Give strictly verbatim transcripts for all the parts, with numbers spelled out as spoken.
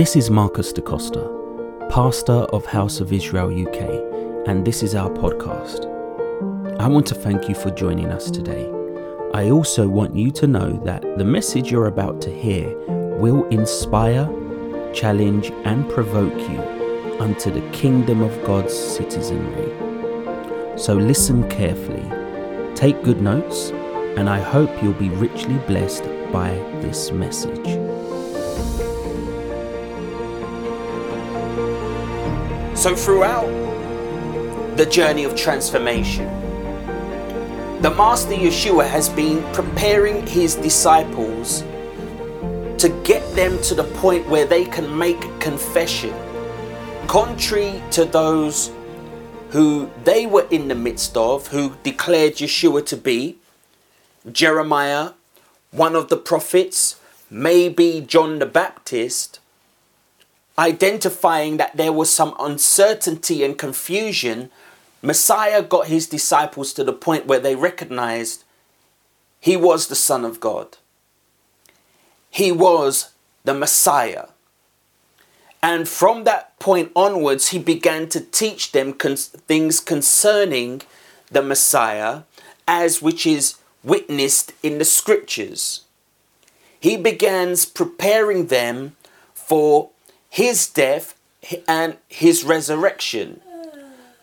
This is Marcus DaCosta, pastor of House of Israel U K, and this is our podcast. I want to thank you for joining us today. I also want you to know that the message you're about to hear will inspire, challenge, and provoke you unto the kingdom of God's citizenry. So listen carefully, take good notes, and I hope you'll be richly blessed by this message. So throughout the journey of transformation, the Master Yeshua has been preparing his disciples to get them to the point where they can make confession, contrary to those who they were in the midst of, who declared Yeshua to be Jeremiah, one of the prophets, maybe John the Baptist, identifying that there was some uncertainty and confusion. Messiah got his disciples to the point where they recognized he was the Son of God. He was the Messiah. And from that point onwards, he began to teach them cons- things concerning the Messiah, as which is witnessed in the scriptures. He begins preparing them for his death and his resurrection.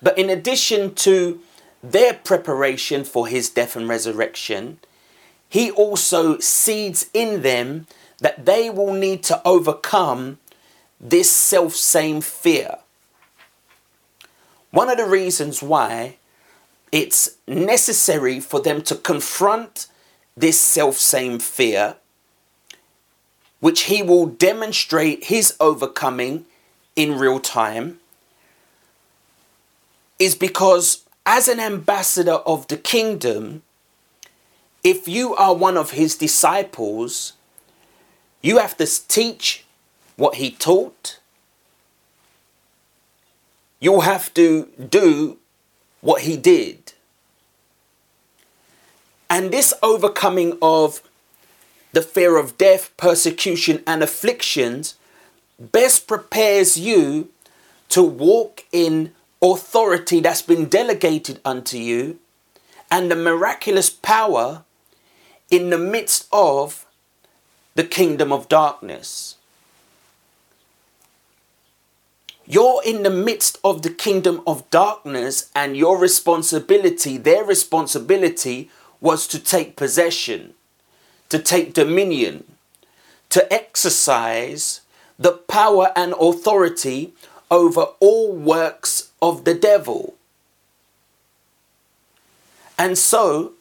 But in addition to their preparation for his death and resurrection, he also seeds in them that they will need to overcome this self-same fear. One of the reasons why it's necessary for them to confront this self-same fear, which he will demonstrate his overcoming in real time, is because as an ambassador of the kingdom, if you are one of his disciples, you have to teach what he taught. You'll have to do what he did. And this overcoming of the fear of death, persecution, and afflictions best prepares you to walk in authority that's been delegated unto you, and the miraculous power in the midst of the kingdom of darkness. You're in the midst of the kingdom of darkness, and your responsibility, their responsibility, was to take possession, to take dominion, to exercise the power and authority over all works of the devil. And so,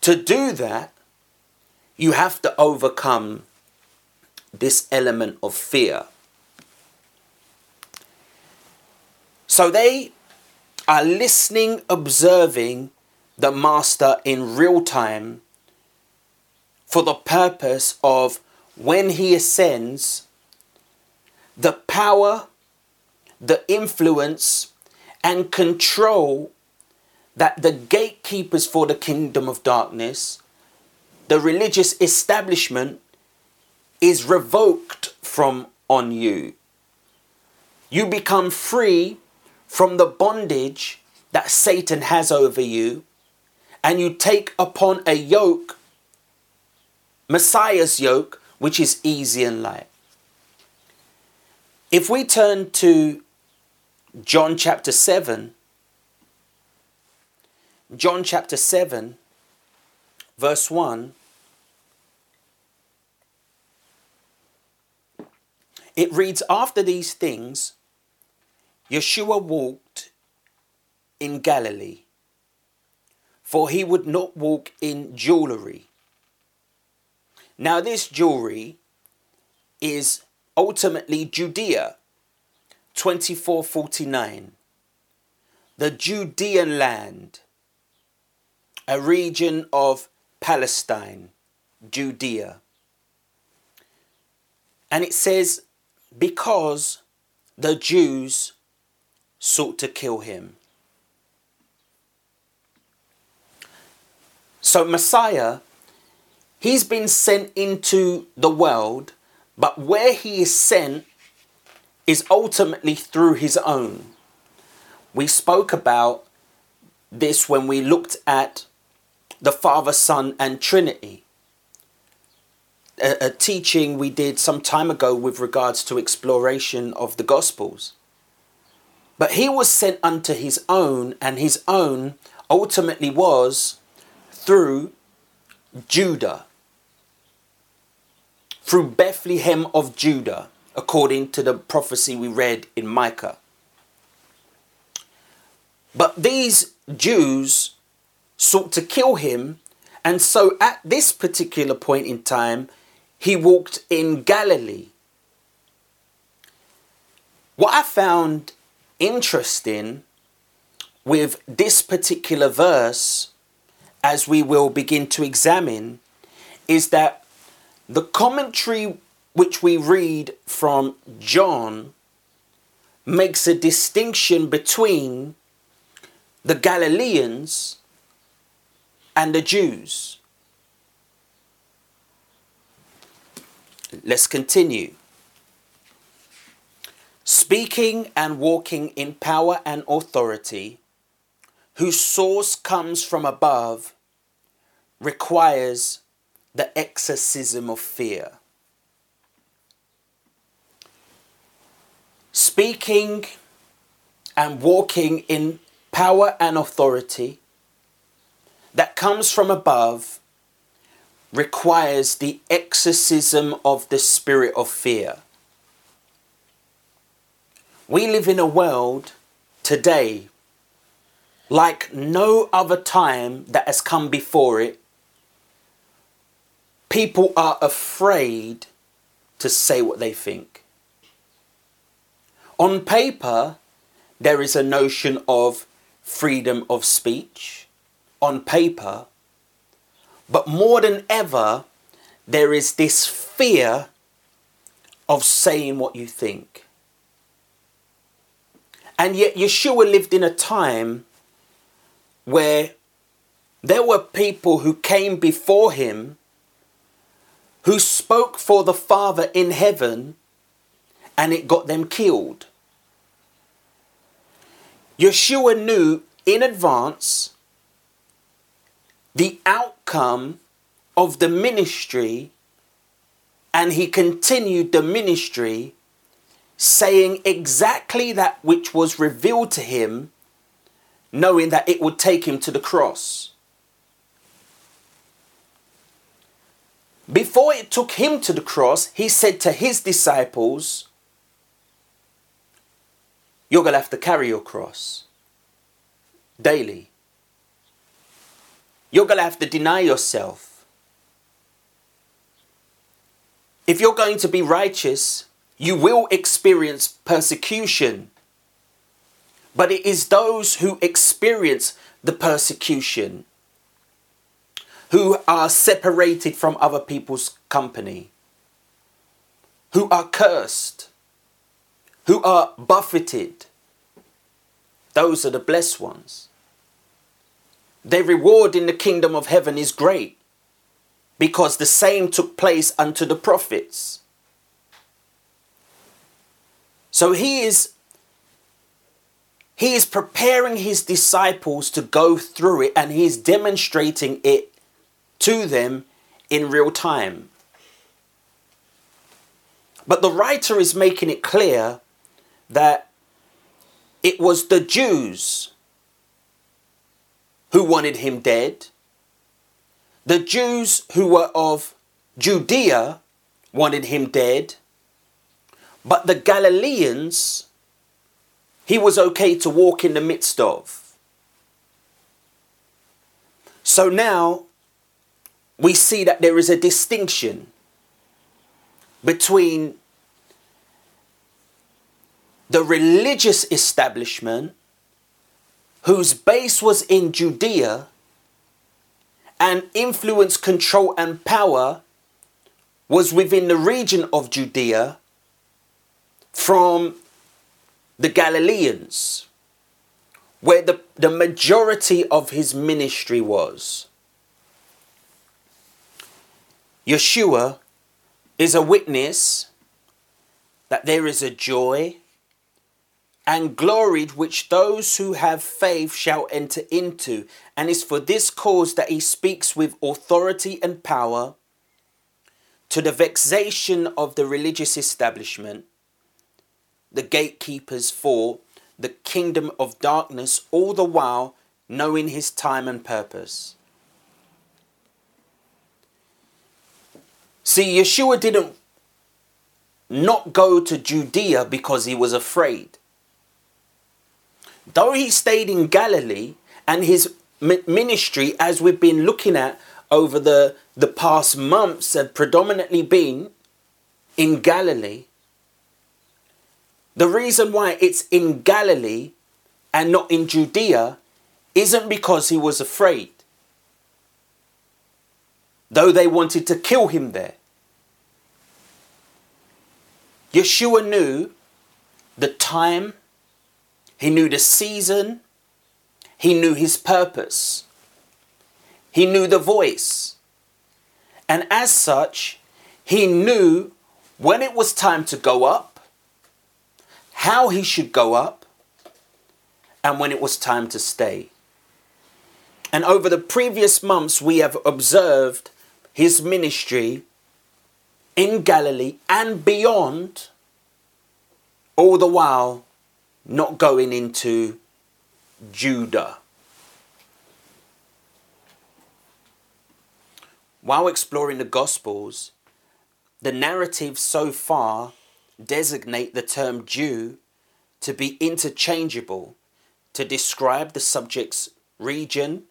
to do that, you have to overcome this element of fear. So they are listening, observing the Master in real time for the purpose of, when he ascends, the power, the influence, and control that the gatekeepers for the kingdom of darkness, the religious establishment, is revoked from on you. You become free from the bondage that Satan has over you, and you take upon a yoke, Messiah's yoke, which is easy and light. If we turn to John chapter seven, John chapter seven, verse one, it reads, "After these things, Yeshua walked in Galilee, for he would not walk in jewelry." Now this jewelry is ultimately Judea, twenty-four forty-nine, the Judean land, a region of Palestine, Judea. And it says, "Because the Jews sought to kill him." So Messiah, he's been sent into the world But where he is sent is ultimately through his own. We spoke about this when we looked at the Father, Son, and Trinity. A, a teaching we did some time ago with regards to exploration of the Gospels. But he was sent unto his own, and his own ultimately was through Judah, through Bethlehem of Judah, according to the prophecy we read in Micah. But these Jews sought to kill him, and so at this particular point in time, he walked in Galilee. What I found interesting with this particular verse, as we will begin to examine, is that the commentary which we read from John makes a distinction between the Galileans and the Jews. Let's continue. Speaking and walking in power and authority, whose source comes from above, requires the exorcism of fear. Speaking and walking in power and authority that comes from above requires the exorcism of the spirit of fear. We live in a world today like no other time that has come before it. People are afraid to say what they think. On paper, there is a notion of freedom of speech. On paper. But more than ever, there is this fear of saying what you think. And yet Yeshua lived in a time where there were people who came before him who spoke for the Father in heaven, and it got them killed. Yeshua knew in advance the outcome of the ministry, and he continued the ministry saying exactly that which was revealed to him, knowing that it would take him to the cross. Before it took him to the cross, he said to his disciples, you're going to have to carry your cross daily. You're going to have to deny yourself. If you're going to be righteous, you will experience persecution. But it is those who experience the persecution who are separated from other people's company, who are cursed, who are buffeted. Those are the blessed ones. Their reward in the kingdom of heaven is great, because the same took place unto the prophets. So he is, he is preparing his disciples to go through it, and he is demonstrating it to them in real time. But the writer is making it clear that it was the Jews who wanted him dead. The Jews who were of Judea wanted him dead. But the Galileans, he was okay to walk in the midst of. So now we see that there is a distinction between the religious establishment, whose base was in Judea, and influence, control, and power was within the region of Judea, from the Galileans, where the, the majority of his ministry was. Yeshua is a witness that there is a joy and glory which those who have faith shall enter into. And it's for this cause that he speaks with authority and power, to the vexation of the religious establishment, the gatekeepers for the kingdom of darkness, all the while knowing his time and purpose. See, Yeshua didn't not go to Judea because he was afraid. Though he stayed in Galilee, and his ministry, as we've been looking at over the, the past months, had predominantly been in Galilee. The reason why it's in Galilee and not in Judea isn't because he was afraid, though they wanted to kill him there. Yeshua knew the time. He knew the season. He knew his purpose. He knew the voice. And as such, he knew when it was time to go up, how he should go up, and when it was time to stay. And over the previous months, we have observed his ministry in Galilee and beyond, all the while not going into Judah. While exploring the Gospels, the narratives so far designate the term Jew to be interchangeable to describe the subject's region,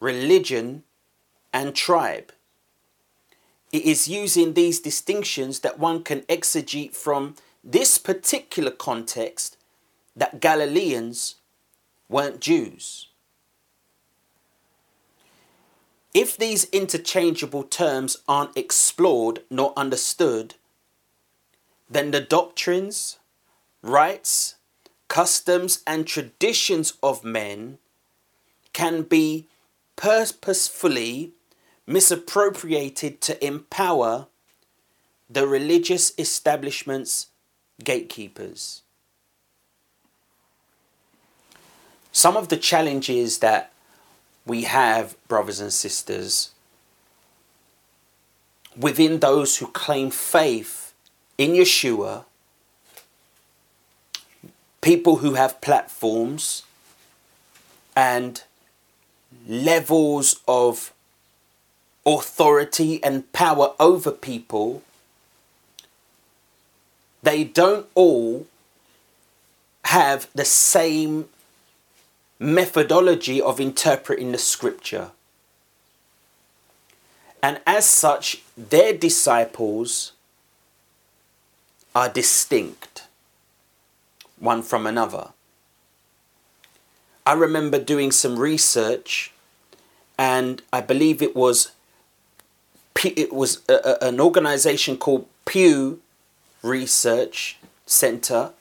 religion, and tribe. It is using these distinctions that one can exegete from this particular context that Galileans weren't Jews. If these interchangeable terms aren't explored nor understood, then the doctrines, rites, customs, and traditions of men can be purposefully misappropriated to empower the religious establishment's gatekeepers. Some of the challenges that we have, brothers and sisters, within those who claim faith in Yeshua, people who have platforms and levels of authority and power over people, they don't all have the same methodology of interpreting the scripture. And as such, their disciples are distinct one from another. I remember doing some research, and I believe it was it was a, a, an organization called Pew Research Center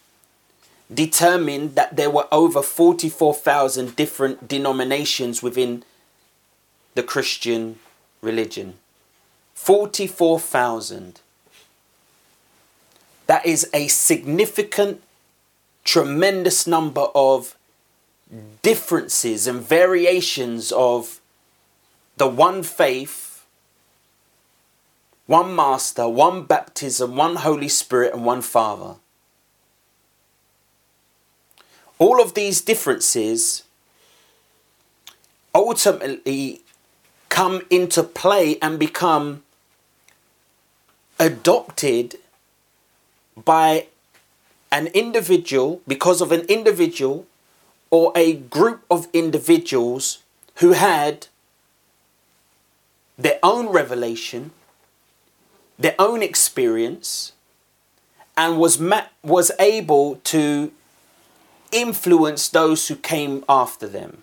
determined that there were over forty-four thousand different denominations within the Christian religion. forty-four thousand. That is a significant, tremendous number of differences and variations of the one faith, one master, one baptism, one Holy Spirit, and one Father. All of these differences ultimately come into play and become adopted by an individual because of an individual or a group of individuals who had their own revelation, their own experience, and was ma- was able to influence those who came after them.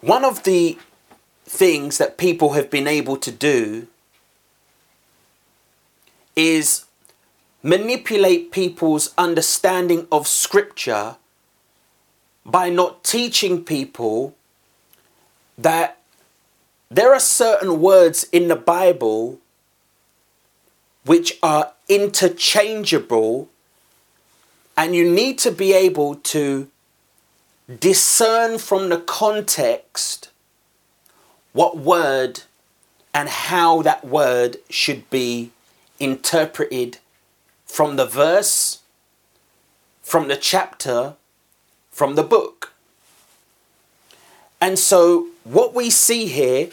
One of the things that people have been able to do is manipulate people's understanding of scripture by not teaching people that There are certain words in the Bible which are interchangeable, and you need to be able to discern from the context what word and how that word should be interpreted from the verse, from the chapter, from the book. And so what we see here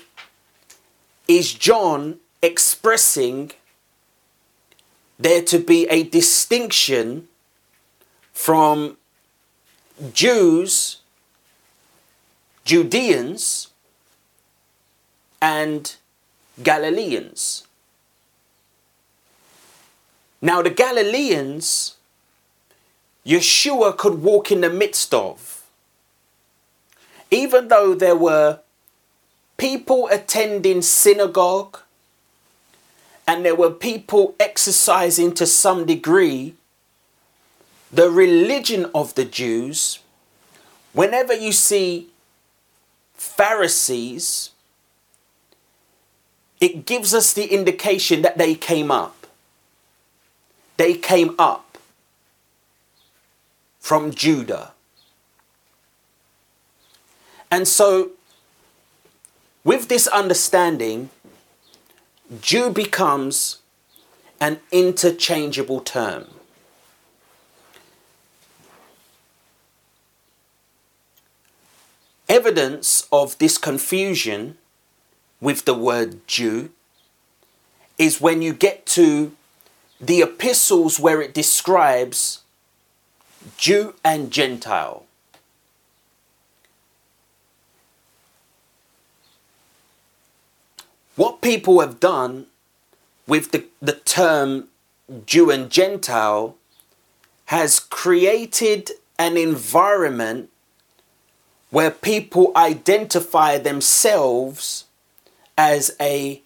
is John expressing there to be a distinction from Jews, Judeans, and Galileans. Now the Galileans, Yeshua could walk in the midst of. Even though there were people attending synagogue and there were people exercising to some degree the religion of the Jews, whenever you see Pharisees, it gives us the indication that they came up. They came up from Judah. And so, with this understanding, Jew becomes an interchangeable term. Evidence of this confusion with the word Jew is when you get to the epistles where it describes Jew and Gentile. What people have done with the, the term Jew and Gentile has created an environment where people identify themselves as a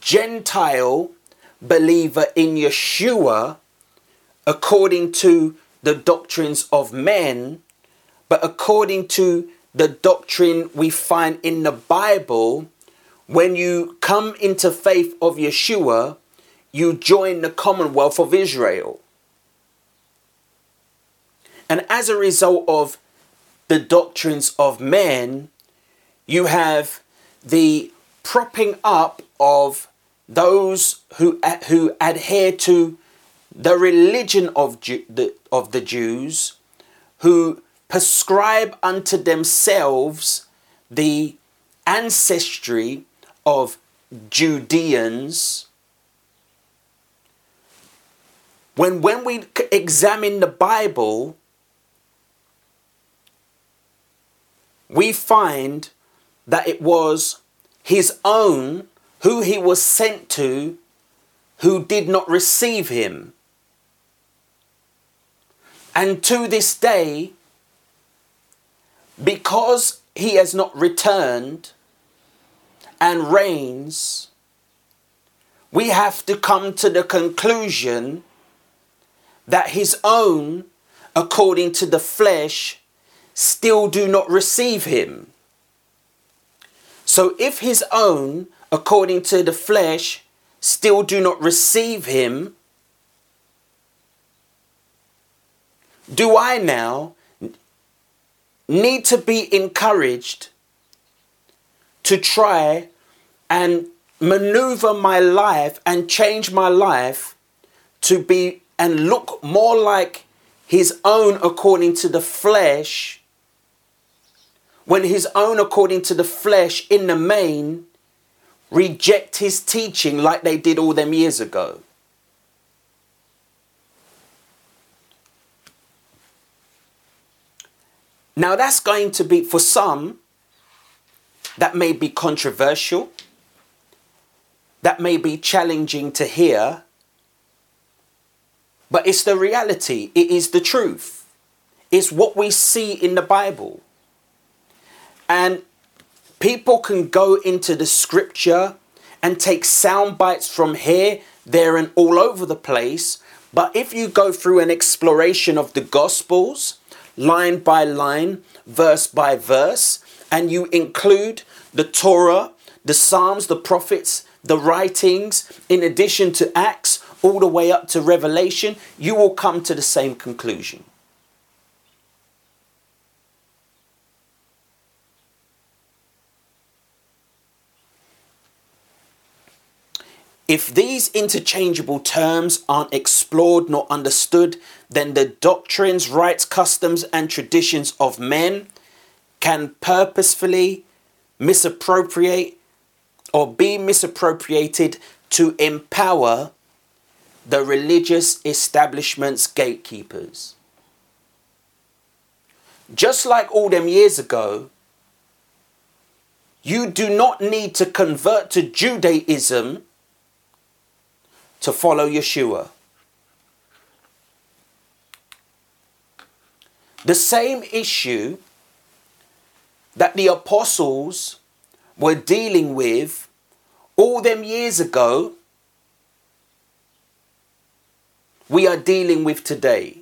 Gentile believer in Yeshua according to the doctrines of men, but according to the doctrine we find in the Bible, when you come into faith of Yeshua, you join the Commonwealth of Israel. And as a result of the doctrines of men, you have the propping up of those who, who adhere to the religion of, Jew, the, of the Jews, who prescribe unto themselves the ancestry of Judeans. When, when we examine the Bible, we find that it was his own who he was sent to who did not receive him. And to this day, because he has not returned and reigns, we have to come to the conclusion that his own, according to the flesh, still do not receive him. So if his own, according to the flesh, still do not receive him, do I now need to be encouraged to try and maneuver my life and change my life to be and look more like his own according to the flesh, when his own according to the flesh in the main reject his teaching like they did all them years ago? Now that's going to be, for some, that may be controversial, that may be challenging to hear, but it's the reality, it is the truth. It's what we see in the Bible. And people can go into the scripture and take sound bites from here, there, and all over the place, but if you go through an exploration of the Gospels, line by line, verse by verse, and you include the Torah, the Psalms, the prophets, the writings, in addition to Acts, all the way up to Revelation, you will come to the same conclusion. If these interchangeable terms aren't explored nor understood, then the doctrines, rites, customs, and traditions of men can purposefully misappropriate or be misappropriated to empower the religious establishment's gatekeepers. Just like all them years ago, you do not need to convert to Judaism to follow Yeshua. The same issue that the apostles were dealing with all them years ago, we are dealing with today.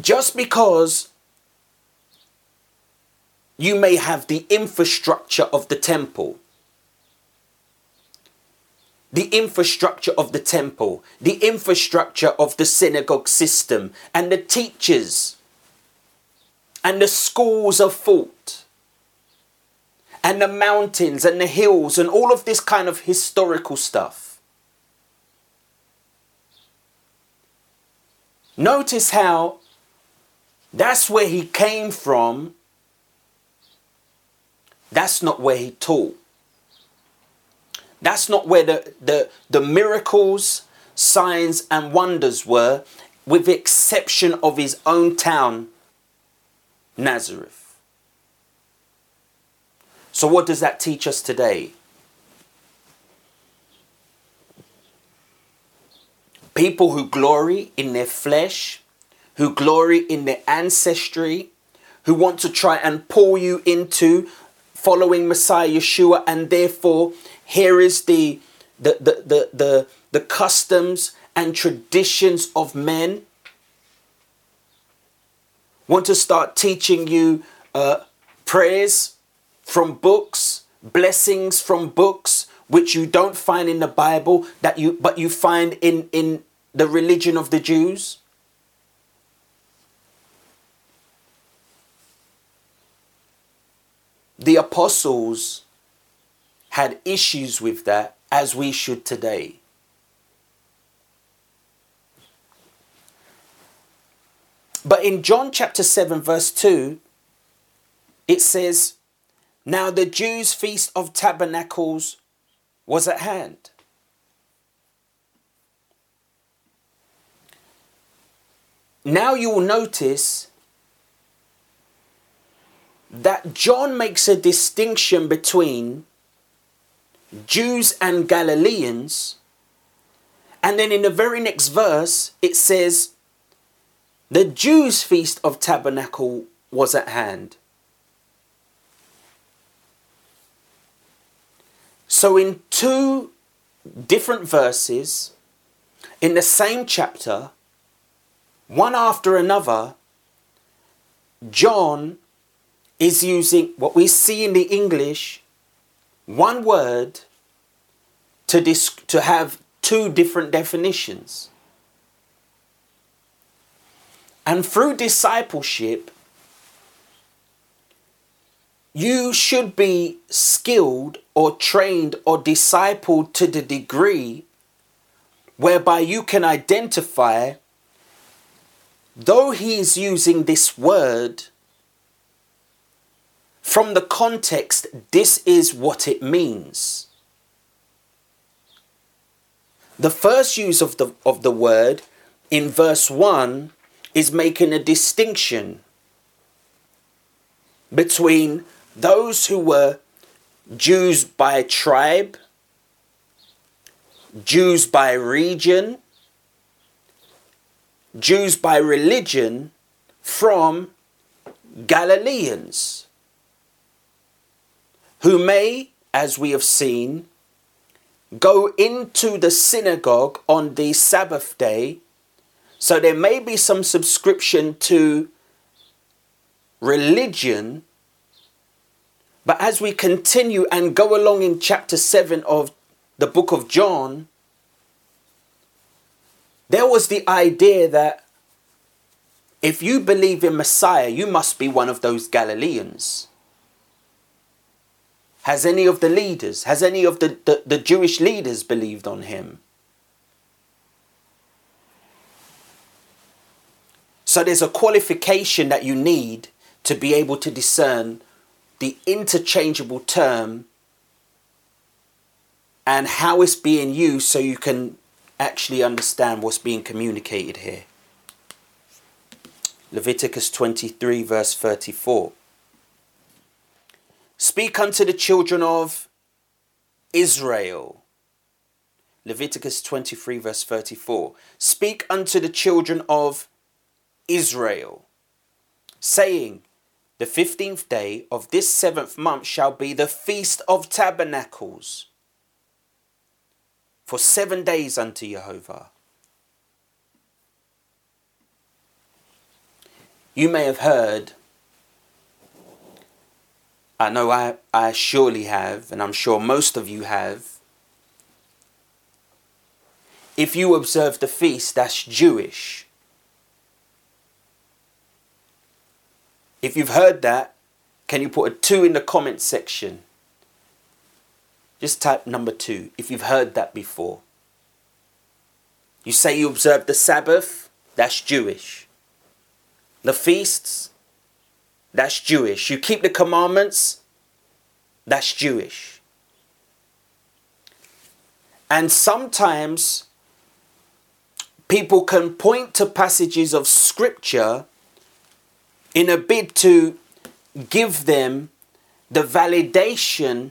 Just because you may have the infrastructure of the temple, the infrastructure of the temple, the infrastructure of the synagogue system, and the teachers, and the schools of thought, and the mountains, and the hills, and all of this kind of historical stuff. Notice how that's where he came from. That's not where he taught. That's not where the, the, the miracles, signs and wonders were, with the exception of his own town, Nazareth. So what does that teach us today? People who glory in their flesh, who glory in their ancestry, who want to try and pull you into following Messiah Yeshua, and therefore here is the the, the the the the customs and traditions of men want to start teaching you uh, prayers from books, blessings from books, which you don't find in the Bible, that you but you find in in the religion of the Jews. The apostles had issues with that, as we should today. But in John chapter seven verse two, it says, "Now the Jews' feast of tabernacles was at hand." Now you will notice that John makes a distinction between Jews and Galileans, and then in the very next verse it says the Jews' feast of tabernacle was at hand. So in two different verses in the same chapter, one after another, John is using what we see in the English, one word, to disc- to have two different definitions. And through discipleship, you should be skilled or trained or discipled to the degree whereby you can identify, though he is using this word, from the context, this is what it means. The first use of the of the word in verse one is making a distinction between those who were Jews by tribe, Jews by region, Jews by religion, from Galileans, who may, as we have seen, go into the synagogue on the Sabbath day. So there may be some subscription to religion. But as we continue and go along in chapter seven of the book of John, there was the idea that if you believe in Messiah, you must be one of those Galileans. Has any of the leaders, has any of the, the, the Jewish leaders believed on him? So there's a qualification that you need to be able to discern the interchangeable term and how it's being used, so you can actually understand what's being communicated here. Leviticus twenty-three verse thirty-four. Speak unto the children of Israel. Leviticus twenty-three verse thirty-four. Speak unto the children of Israel, saying, the fifteenth day of this seventh month shall be the Feast of Tabernacles, for seven days unto Jehovah. You may have heard, I know I, I surely have, and I'm sure most of you have, if you observe the feast, that's Jewish. If you've heard that, can you put a two in the comment section? Just type number two, if you've heard that before. You say you observe the Sabbath, that's Jewish. The feasts, that's Jewish. You keep the commandments, that's Jewish. And sometimes people can point to passages of scripture in a bid to give them the validation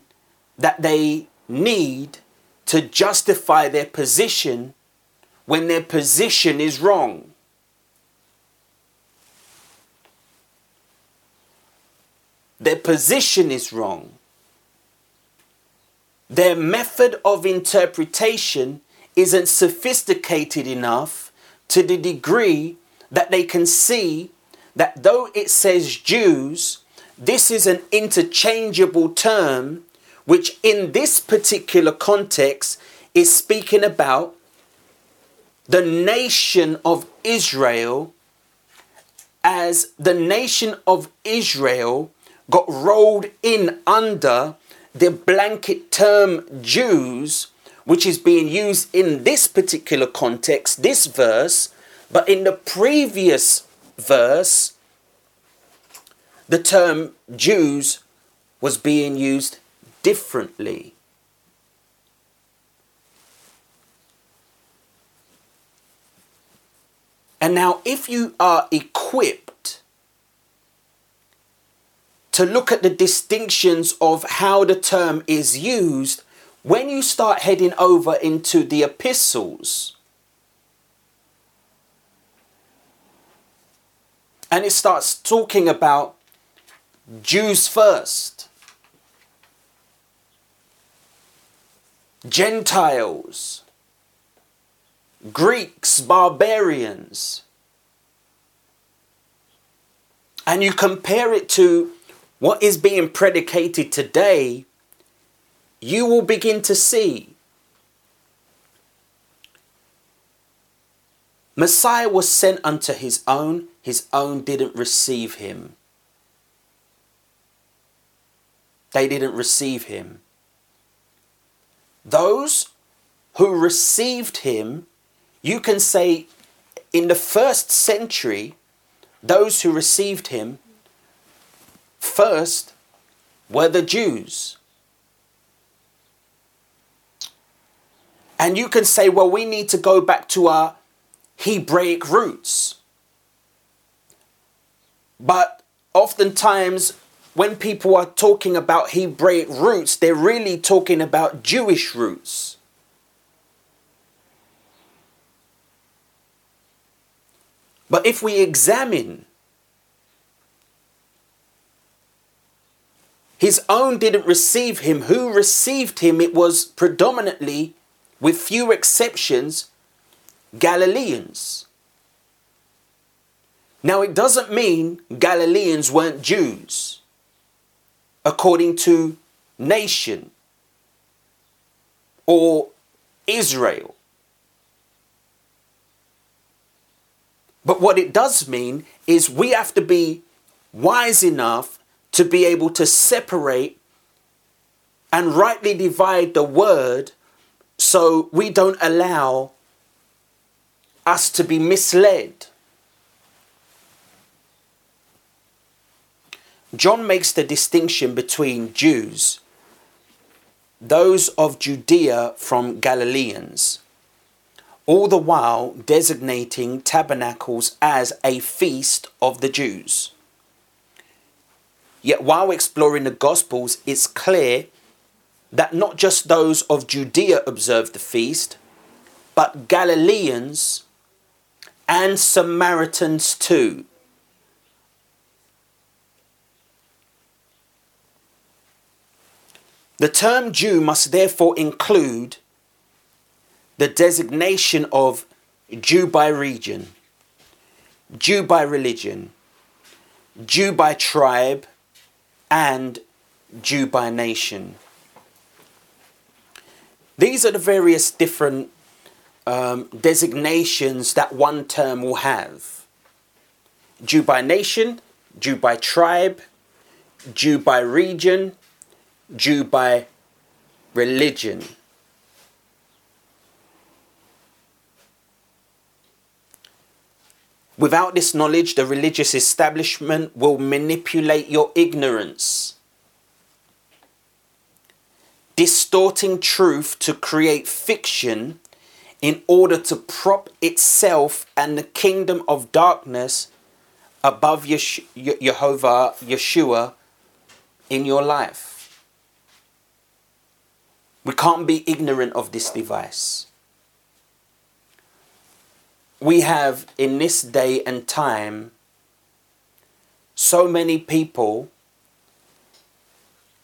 that they need to justify their position when their position is wrong. Their position is wrong. Their method of interpretation isn't sophisticated enough to the degree that they can see that though it says Jews, this is an interchangeable term, which in this particular context is speaking about the nation of Israel, as the nation of Israel got rolled in under the blanket term Jews, which is being used in this particular context, this verse, but in the previous verse, the term Jews was being used differently. And now, if you are equipped to look at the distinctions of how the term is used, when you start heading over into the epistles, and it starts talking about Jews first, Gentiles, Greeks, barbarians, and you compare it to what is being predicated today, you will begin to see Messiah was sent unto his own, his own didn't receive him. They didn't receive him. Those who received him, you can say in the first century, those who received him first were the Jews. And you can say, well, we need to go back to our Hebraic roots. But oftentimes when people are talking about Hebraic roots, they're really talking about Jewish roots. But if we examine, his own didn't receive him. Who received him? It was predominantly, with few exceptions, Galileans. Now, it doesn't mean Galileans weren't Jews, according to nation or Israel. But what it does mean is we have to be wise enough to be able to separate and rightly divide the word so we don't allow us to be misled. John makes the distinction between Jews, those of Judea from Galileans, all the while designating tabernacles as a feast of the Jews. Yet while exploring the Gospels, it's clear that not just those of Judea observed the feast, but Galileans and Samaritans too. The term Jew must therefore include the designation of Jew by region, Jew by religion, Jew by tribe, and Jew by nation. These are the various different um, designations that one term will have. Jew by nation, Jew by tribe, Jew by region, Jew by religion. Without this knowledge, the religious establishment will manipulate your ignorance, distorting truth to create fiction in order to prop itself and the kingdom of darkness above Yesh- Jehovah, Yeshua in your life. We can't be ignorant of this device. We have, in this day and time, so many people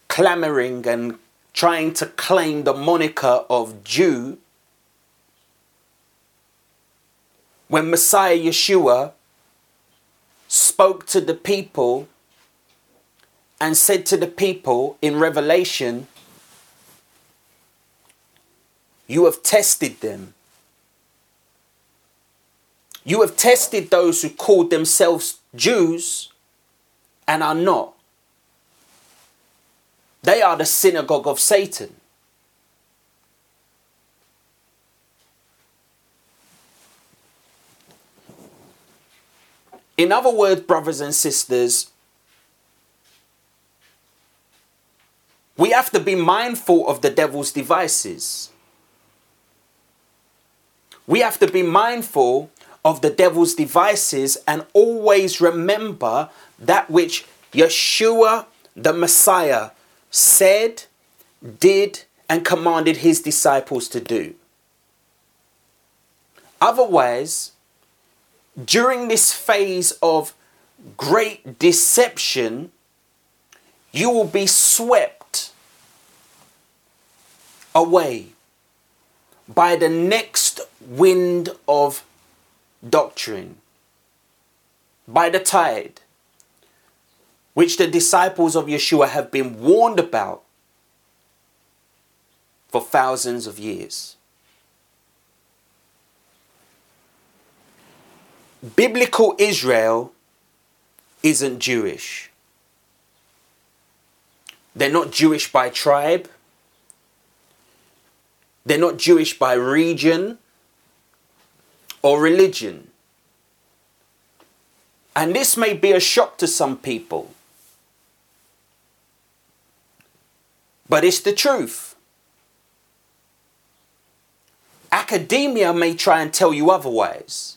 clamoring and trying to claim the moniker of Jew, when Messiah Yeshua spoke to the people and said to the people in Revelation, "You have tested them. You have tested those who called themselves Jews and are not. They are the synagogue of Satan." In other words, brothers and sisters, we have to be mindful of the devil's devices. We have to be mindful of the devil's devices and always remember that which Yeshua, the Messiah, said, did, and commanded his disciples to do. Otherwise, during this phase of great deception, you will be swept away by the next wind of doctrine, by the tide, which the disciples of Yeshua have been warned about for thousands of years. Biblical Israel isn't Jewish. They're not Jewish by tribe. They're not Jewish by region or religion. And this may be a shock to some people, but it's the truth. Academia may try and tell you otherwise.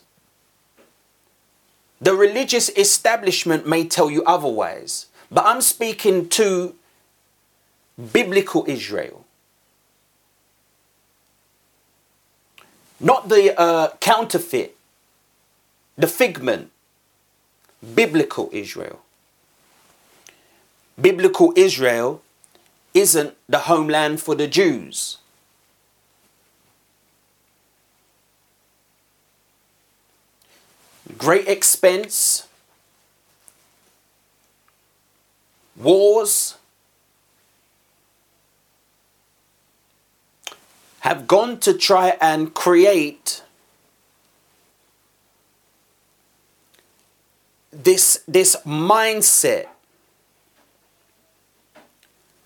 The religious establishment may tell you otherwise. But I'm speaking to biblical Israel. Not the uh, counterfeit, the figment, biblical Israel. Biblical Israel isn't the homeland for the Jews. Great expense, wars have gone to try and create this, this mindset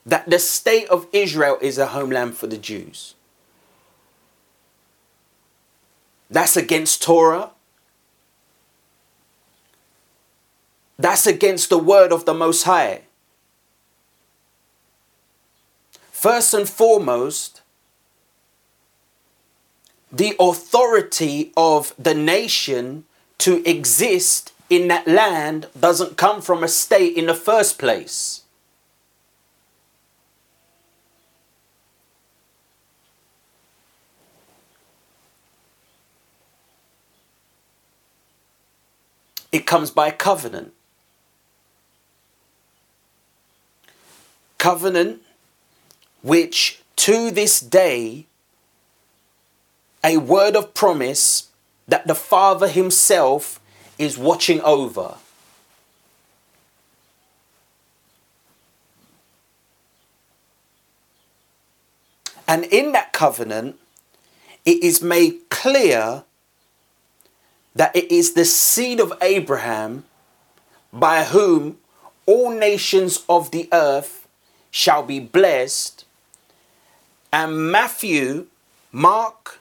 that the state of Israel is a homeland for the Jews. That's against Torah. That's against the word of the Most High. First and foremost, the authority of the nation to exist in that land doesn't come from a state in the first place. It comes by covenant. Covenant, which to this day, a word of promise that the Father himself is watching over. And in that covenant, it is made clear that it is the seed of Abraham by whom all nations of the earth shall be blessed. And Matthew, Mark,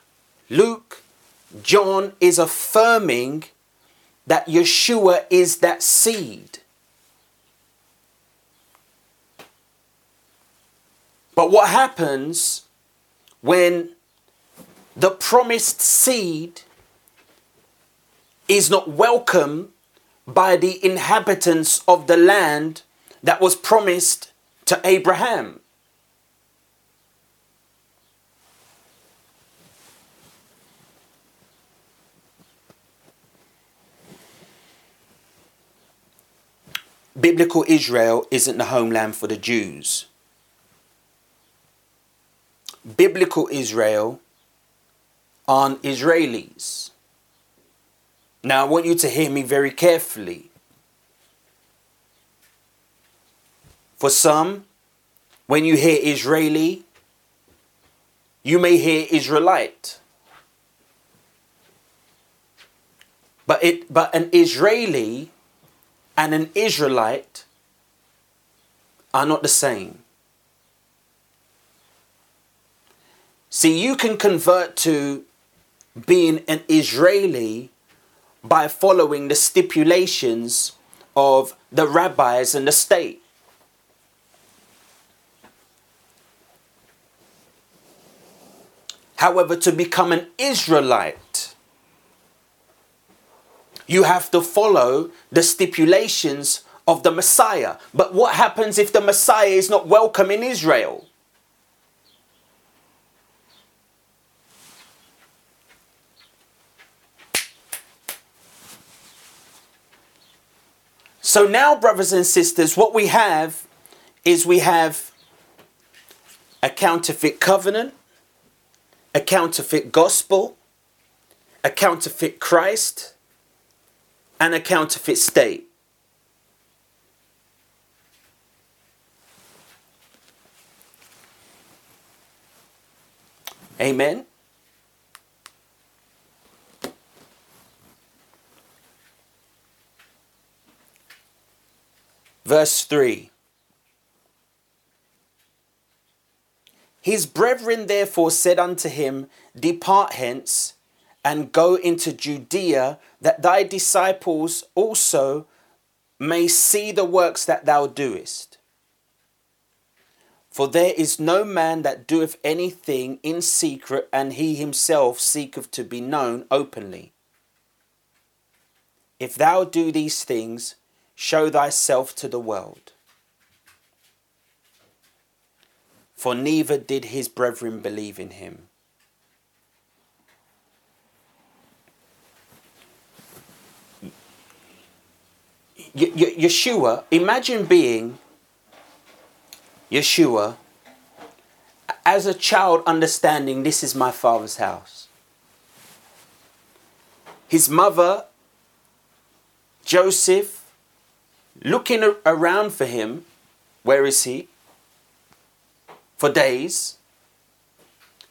Luke, John is affirming that Yeshua is that seed. But what happens when the promised seed is not welcomed by the inhabitants of the land that was promised to Abraham? Biblical Israel isn't the homeland for the Jews. Biblical Israel aren't Israelis. Now, I want you to hear me very carefully. For some, when you hear Israeli, you may hear Israelite. But it, but an Israeli and an Israelite are not the same. See, you can convert to being an Israeli by following the stipulations of the rabbis and the state. However, to become an Israelite, you have to follow the stipulations of the Messiah. But what happens if the Messiah is not welcome in Israel? So now, brothers and sisters, what we have is we have a counterfeit covenant, a counterfeit gospel, a counterfeit Christ, and a counterfeit state. Amen. Verse three. His brethren therefore said unto him, Depart hence, and go into Judea, that thy disciples also may see the works that thou doest. For there is no man that doeth anything in secret, and he himself seeketh to be known openly. If thou do these things, show thyself to the world. For neither did his brethren believe in him. Y- y- Yeshua, imagine being Yeshua as a child, understanding this is my Father's house. His mother, Joseph, looking around for him, Where is he? For days.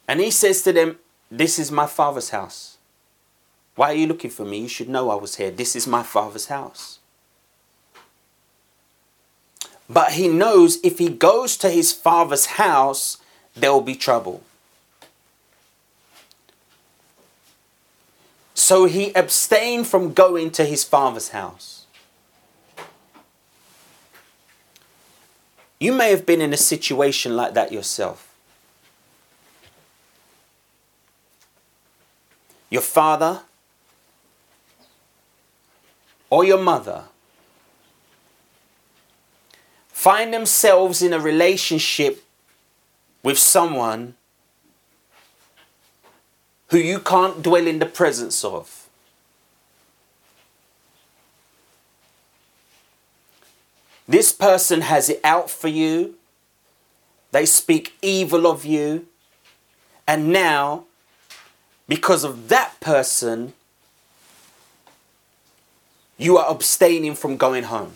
And he says to them, this is my father's house. Why are you looking for me? You should know I was here. This is my father's house. But he knows if he goes to his father's house, there will be trouble. So he abstained from going to his father's house. You may have been in a situation like that yourself. Your father or your mother find themselves in a relationship with someone who you can't dwell in the presence of. This person has it out for you. They speak evil of you. And now, because of that person, you are abstaining from going home.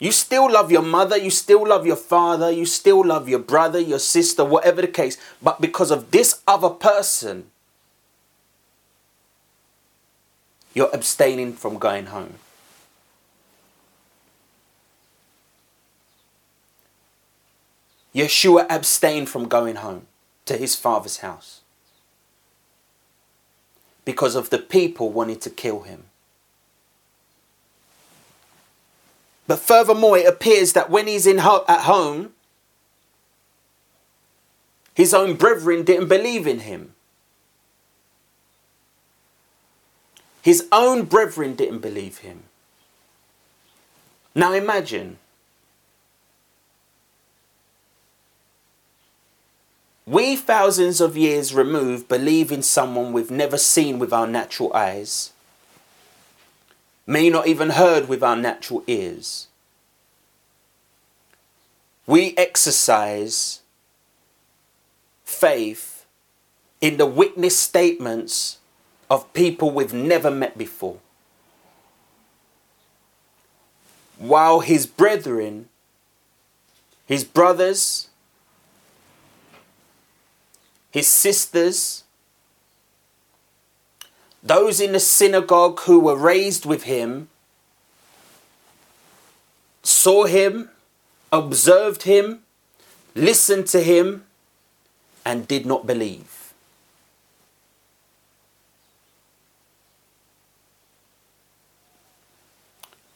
You still love your mother, you still love your father, you still love your brother, your sister, whatever the case. But because of this other person, you're abstaining from going home. Yeshua abstained from going home to his father's house because of the people wanting to kill him. But furthermore, it appears that when he's in ho- at home, his own brethren didn't believe in him. His own brethren didn't believe him. Now imagine, we thousands of years removed believe in someone we've never seen with our natural eyes, may not even heard with our natural ears. We exercise faith in the witness statements of people we've never met before, while his brethren, his brothers, his sisters, those in the synagogue who were raised with him saw him, observed him, listened to him, and did not believe.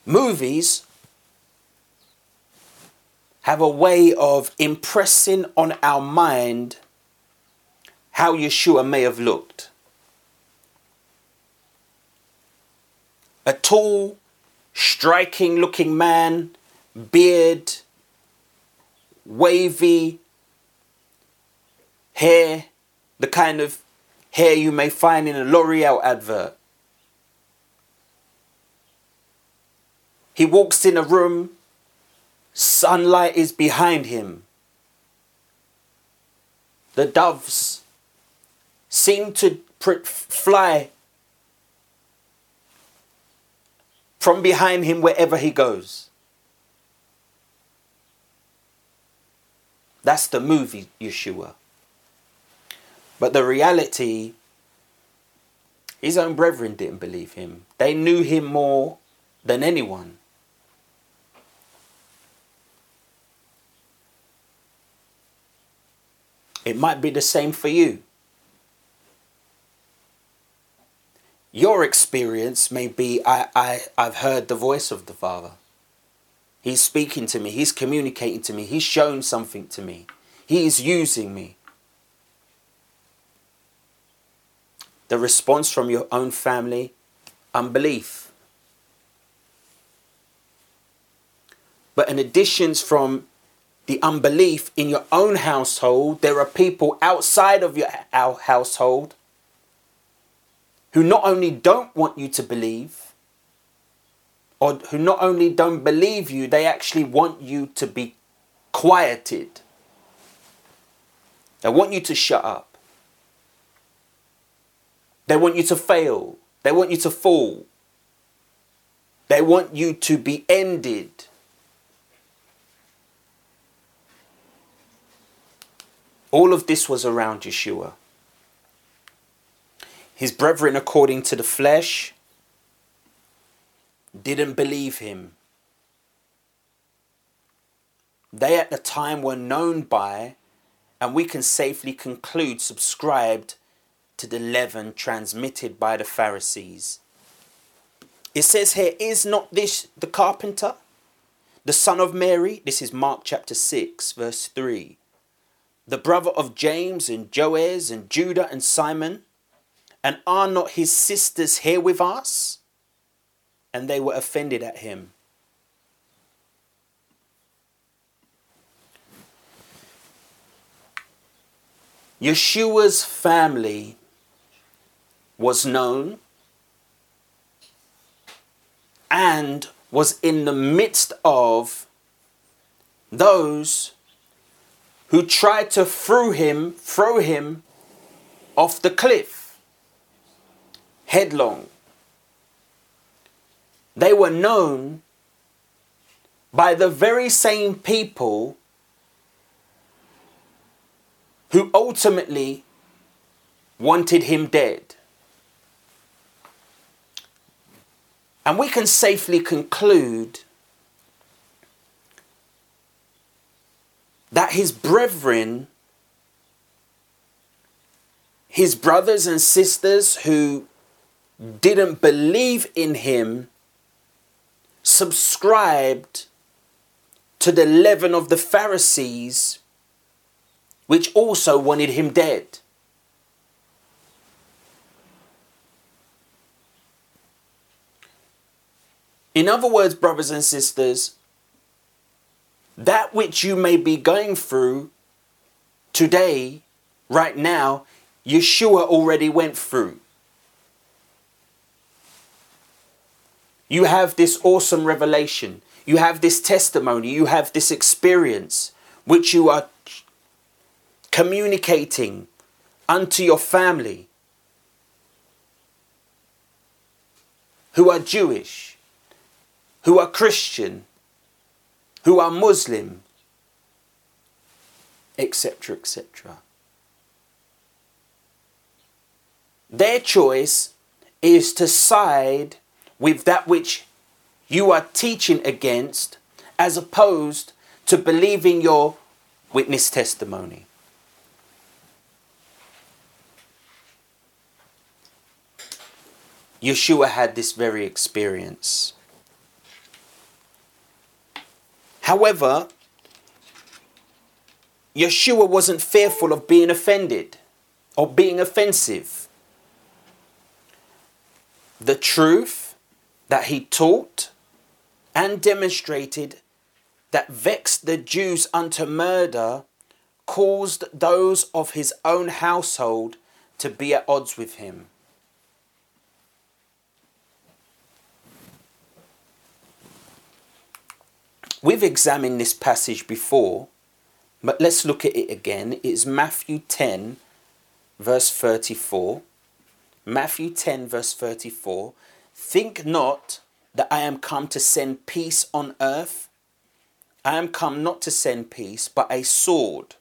Movies have a way of impressing on our mind how Yeshua may have looked. A tall, striking looking man, beard, wavy hair, the kind of hair you may find in a L'Oreal advert. He walks in a room, sunlight is behind him. The doves seem to pr- fly from behind him wherever he goes. That's the movie Yeshua. But the reality, his own brethren didn't believe him. They knew him more than anyone. It might be the same for you. Your experience may be, I, I, I've heard the voice of the Father. He's speaking to me. He's communicating to me. He's shown something to me. He is using me. The response from your own family, unbelief. But in addition from the unbelief in your own household, there are people outside of your our household who not only don't want you to believe, or who not only don't believe you, they actually want you to be quieted. They want you to shut up. They want you to fail. They want you to fall. They want you to be ended. All of this was around Yeshua. His brethren, according to the flesh, didn't believe him. They at the time were known by, and we can safely conclude, subscribed to the leaven transmitted by the Pharisees. It says here, is not this the carpenter, the son of Mary? This is Mark chapter six, verse three. The brother of James and Joes and Judah and Simon, and are not his sisters here with us? And they were offended at him. Yeshua's family was known and was in the midst of those who tried to throw him, throw him off the cliff, headlong. They were known by the very same people who ultimately wanted him dead. And we can safely conclude that his brethren, his brothers and sisters who didn't believe in him, subscribed to the leaven of the Pharisees, which also wanted him dead. In other words, brothers and sisters, that which you may be going through today, right now, Yeshua already went through. You have this awesome revelation. You have this testimony. You have this experience which you are communicating unto your family who are Jewish, who are Christian, who are Muslim, et cetera, et cetera. Their choice is to side with that which you are teaching against, as opposed to believing your witness testimony. Yeshua had this very experience. However, Yeshua wasn't fearful of being offended or being offensive. The truth that he taught and demonstrated that vexed the Jews unto murder caused those of his own household to be at odds with him. We've examined this passage before, but let's look at it again. It's Matthew ten, verse thirty-four. Matthew ten, verse thirty-four. Think not that I am come to send peace on earth. I am come not to send peace, but a sword.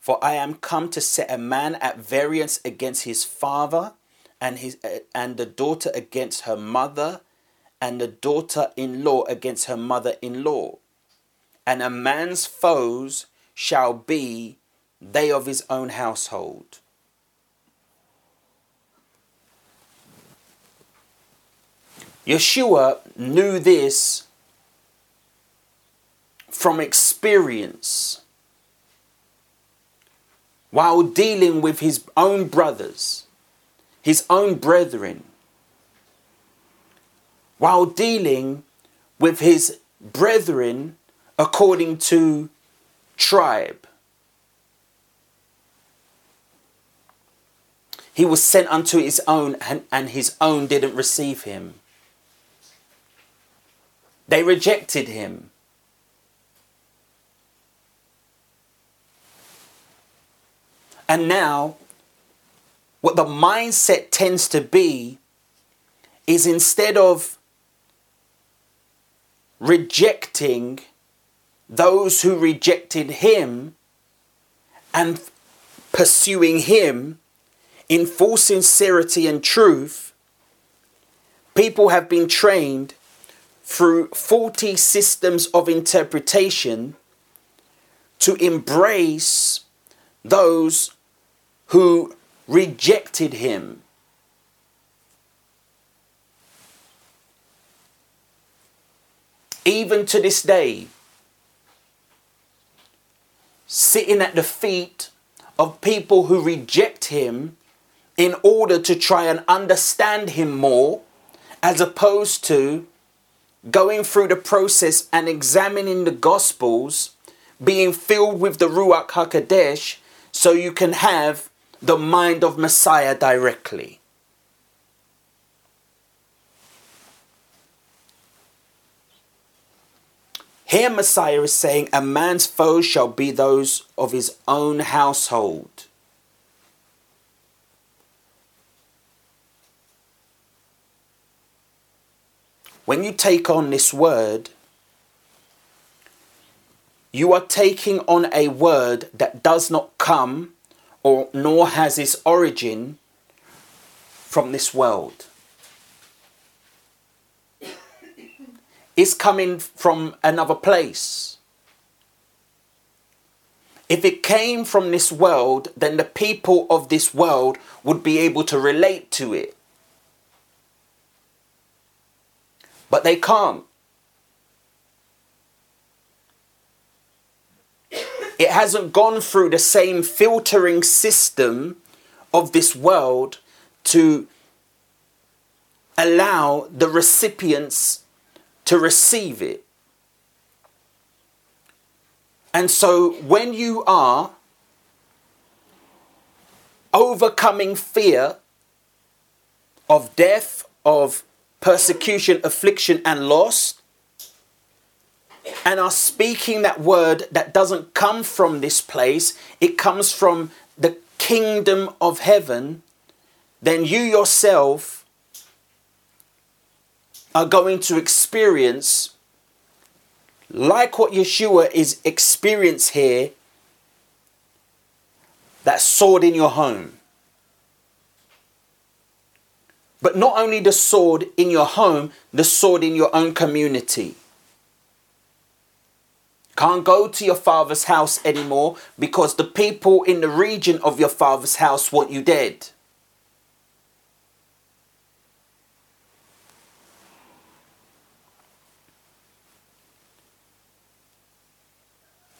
For I am come to set a man at variance against his father, and his uh, and the daughter against her mother, and the daughter-in-law against her mother-in-law. And a man's foes shall be they of his own household. Yeshua knew this from experience while dealing with his own brothers, his own brethren, while dealing with his brethren according to tribe. He was sent unto his own, and, and his own didn't receive him. They rejected him. And now, what the mindset tends to be is, instead of rejecting those who rejected him and pursuing him in full sincerity and truth, people have been trained through faulty systems of interpretation to embrace those who rejected him. Even to this day, sitting at the feet of people who reject him in order to try and understand him more, as opposed to going through the process and examining the Gospels, being filled with the Ruach Hakodesh, so you can have the mind of Messiah directly. Here Messiah is saying, a man's foes shall be those of his own household. When you take on this word, you are taking on a word that does not come or nor has its origin from this world. It's coming from another place. If it came from this world, then the people of this world would be able to relate to it. But they can't. It hasn't gone through the same filtering system of this world to allow the recipients to receive it. And so when you are overcoming fear of death, of persecution, affliction, and loss, and are speaking that word that doesn't come from this place, it comes from the kingdom of heaven, then you yourself are going to experience, like what Yeshua is experienced here, that sword in your home. But not only the sword in your home, the sword in your own community. Can't go to your father's house anymore because the people in the region of your father's house want you dead.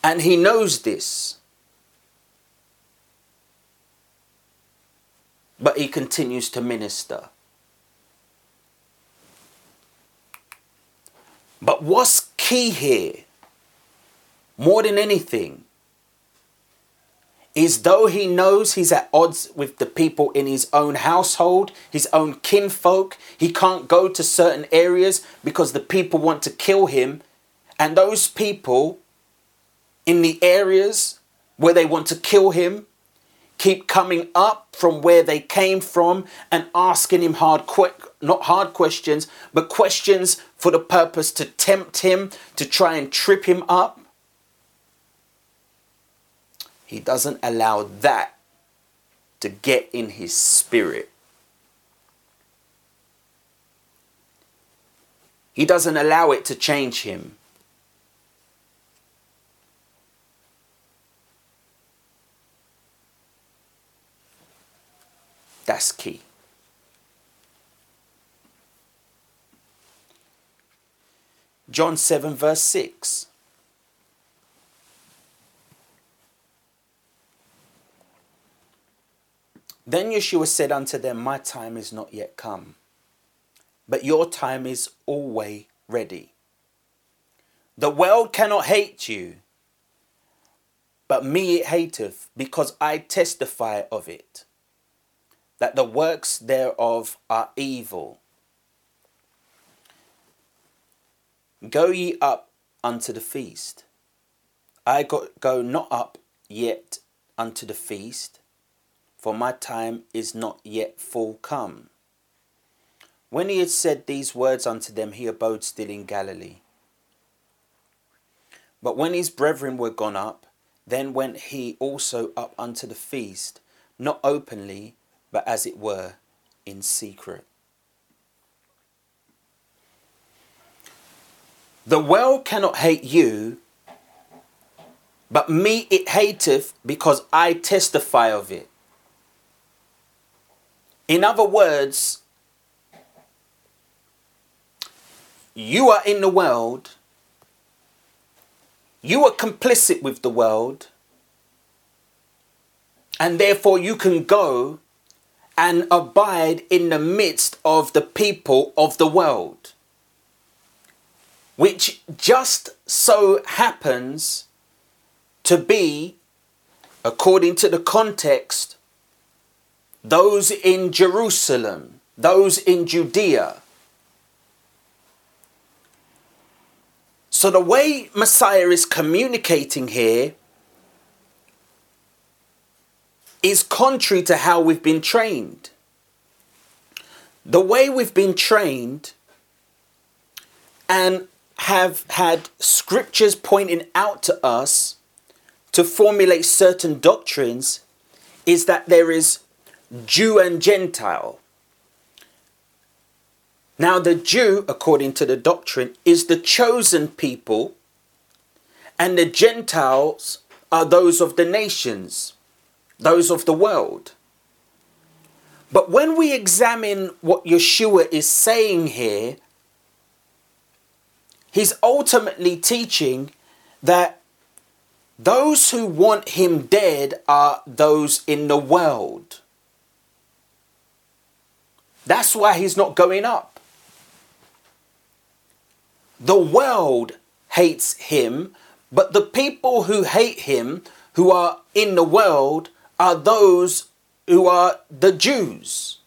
And he knows this. But he continues to minister. But what's key here? More than anything, is though he knows he's at odds with the people in his own household, his own kinfolk, he can't go to certain areas because the people want to kill him. And those people in the areas where they want to kill him keep coming up from where they came from and asking him hard questions. Not hard questions, but questions for the purpose to tempt him, to try and trip him up. He doesn't allow that to get in his spirit. He doesn't allow it to change him. That's key. John seven verse six. Then Yeshua said unto them, my time is not yet come, but your time is always ready. The world cannot hate you, but me it hateth, because I testify of it, that the works thereof are evil. Go ye up unto the feast. I go not up yet unto the feast, for my time is not yet full come. When he had said these words unto them, he abode still in Galilee. But when his brethren were gone up, Then went he also up unto the feast, not openly, but as it were, in secret. The world cannot hate you, but me it hateth, because I testify of it. In other words, you are in the world, you are complicit with the world, and therefore you can go and abide in the midst of the people of the world, which just so happens to be, according to the context, those in Jerusalem, those in Judea. So the way Messiah is communicating here is contrary to how we've been trained. The way we've been trained and have had scriptures pointing out to us to formulate certain doctrines is that there is Jew and Gentile. Now the Jew, according to the doctrine, is the chosen people, and the Gentiles are those of the nations, those of the world. But when we examine what Yeshua is saying here, he's ultimately teaching that those who want him dead are those in the world. That's why he's not going up. The world hates him, but the people who hate him, who are in the world, are those who are the Jews.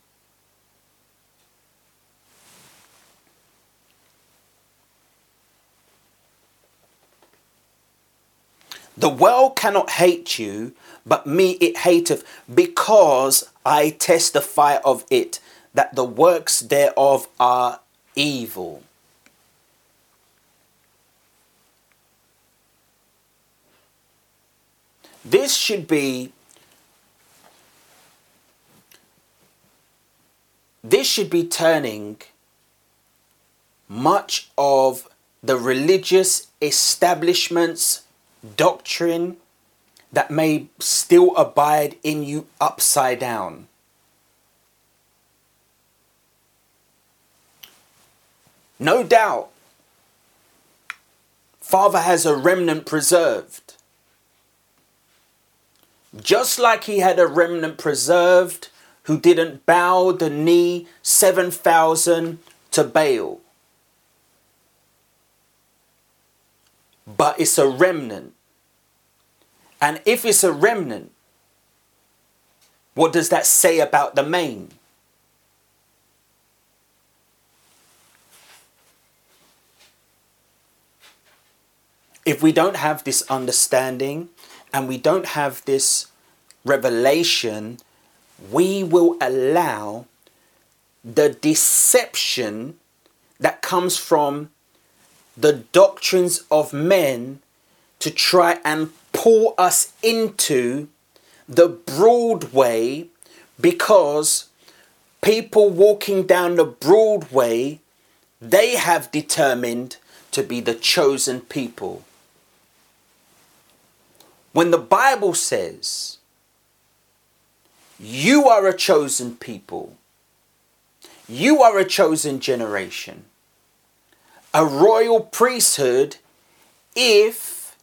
The world cannot hate you, but me it hateth, because I testify of it, that the works thereof are evil. This should be this should be turning much of the religious establishment's doctrine that may still abide in you upside down. No doubt, Father has a remnant preserved. Just like he had a remnant preserved who didn't bow the knee, seven thousand, to Baal. But it's a remnant. And if it's a remnant, what does that say about the main? If we don't have this understanding and we don't have this revelation, we will allow the deception that comes from the doctrines of men to try and pull us into the broad way, because people walking down the broad way, they have determined to be the chosen people. When the Bible says, you are a chosen people, you are a chosen generation, a royal priesthood, if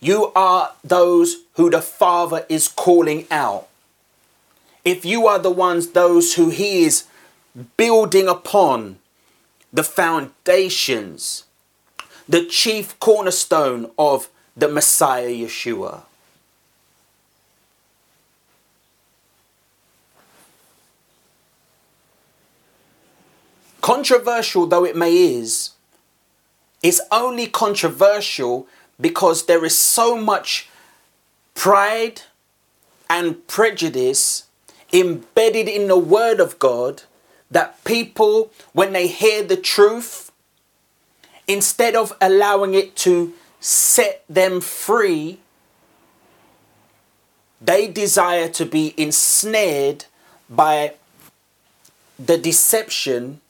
you are those who the Father is calling out, if you are the ones, those who he is building upon, the foundations, the chief cornerstone of the Messiah Yeshua. Controversial though it may is, it's only controversial because there is so much pride and prejudice embedded in the Word of God that people, when they hear the truth, instead of allowing it to set them free, they desire to be ensnared by the deception,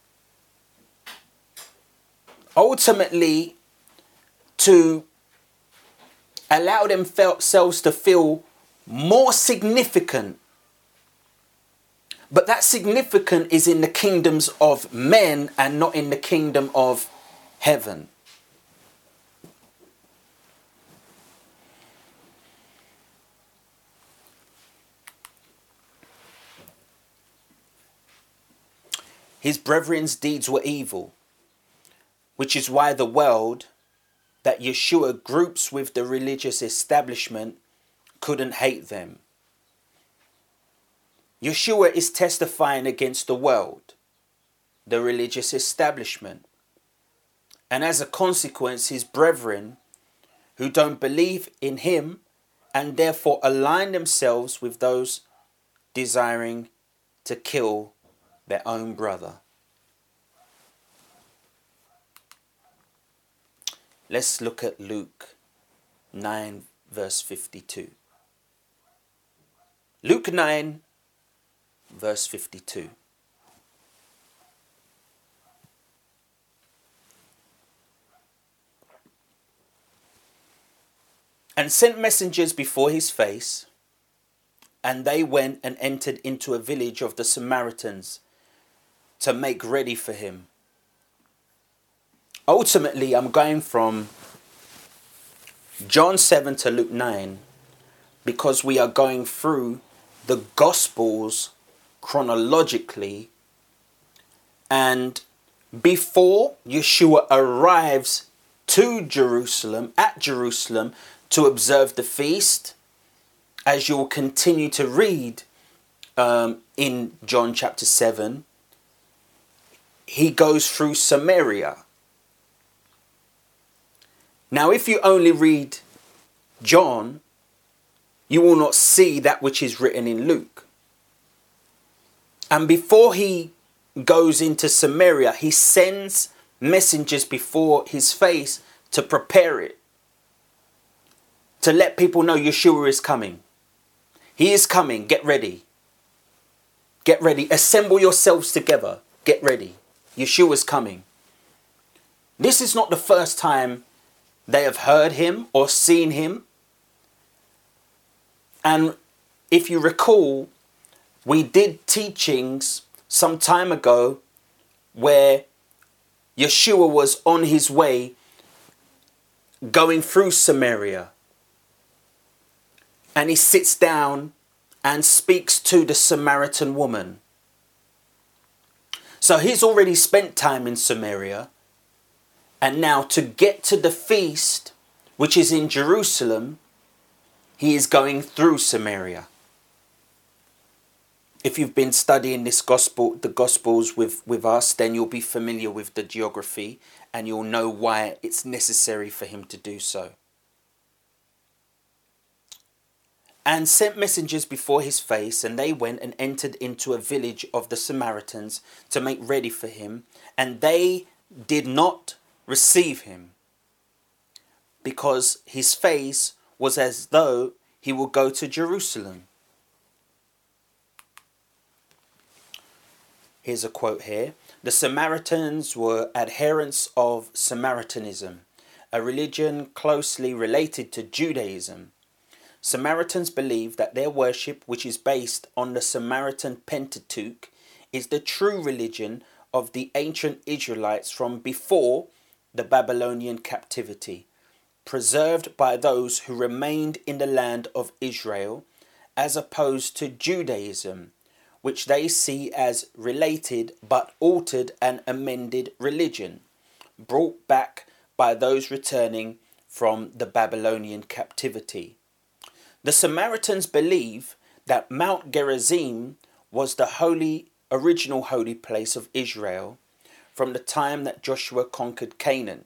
ultimately to allow themselves to feel more significant. But that significant is in the kingdoms of men and not in the kingdom of heaven. His brethren's deeds were evil, which is why the world that Yeshua groups with the religious establishment couldn't hate them. Yeshua is testifying against the world, the religious establishment. And as a consequence, his brethren who don't believe in him and therefore align themselves with those desiring to kill their own brother. Let's look at Luke nine, verse fifty-two. Luke nine, verse fifty-two. And sent messengers before his face, and they went and entered into a village of the Samaritans to make ready for him. Ultimately, I'm going from John seven to Luke nine because we are going through the Gospels chronologically. And before Yeshua arrives to Jerusalem, at Jerusalem, to observe the feast, as you'll continue to read um, in John chapter seven, he goes through Samaria. Now, if you only read John, you will not see that which is written in Luke. And before he goes into Samaria, he sends messengers before his face to prepare it, to let people know Yeshua is coming. He is coming. Get ready. Get ready. Assemble yourselves together. Get ready. Yeshua's coming. This is not the first time they have heard him or seen him. And if you recall, we did teachings some time ago where Yeshua was on his way going through Samaria. And he sits down and speaks to the Samaritan woman. So he's already spent time in Samaria. And now to get to the feast, which is in Jerusalem, he is going through Samaria. If you've been studying this gospel, the Gospels with, with us, then you'll be familiar with the geography and you'll know why it's necessary for him to do so. And sent messengers before his face, and they went and entered into a village of the Samaritans to make ready for him. And they did not receive him, because his face was as though he would go to Jerusalem. Here's a quote here. The Samaritans were adherents of Samaritanism, a religion closely related to Judaism. Samaritans believe that their worship, which is based on the Samaritan Pentateuch, is the true religion of the ancient Israelites from before the Babylonian captivity, preserved by those who remained in the land of Israel, as opposed to Judaism, which they see as related but altered and amended religion, brought back by those returning from the Babylonian captivity. The Samaritans believe that Mount Gerizim was the holy, original holy place of Israel from the time that Joshua conquered Canaan.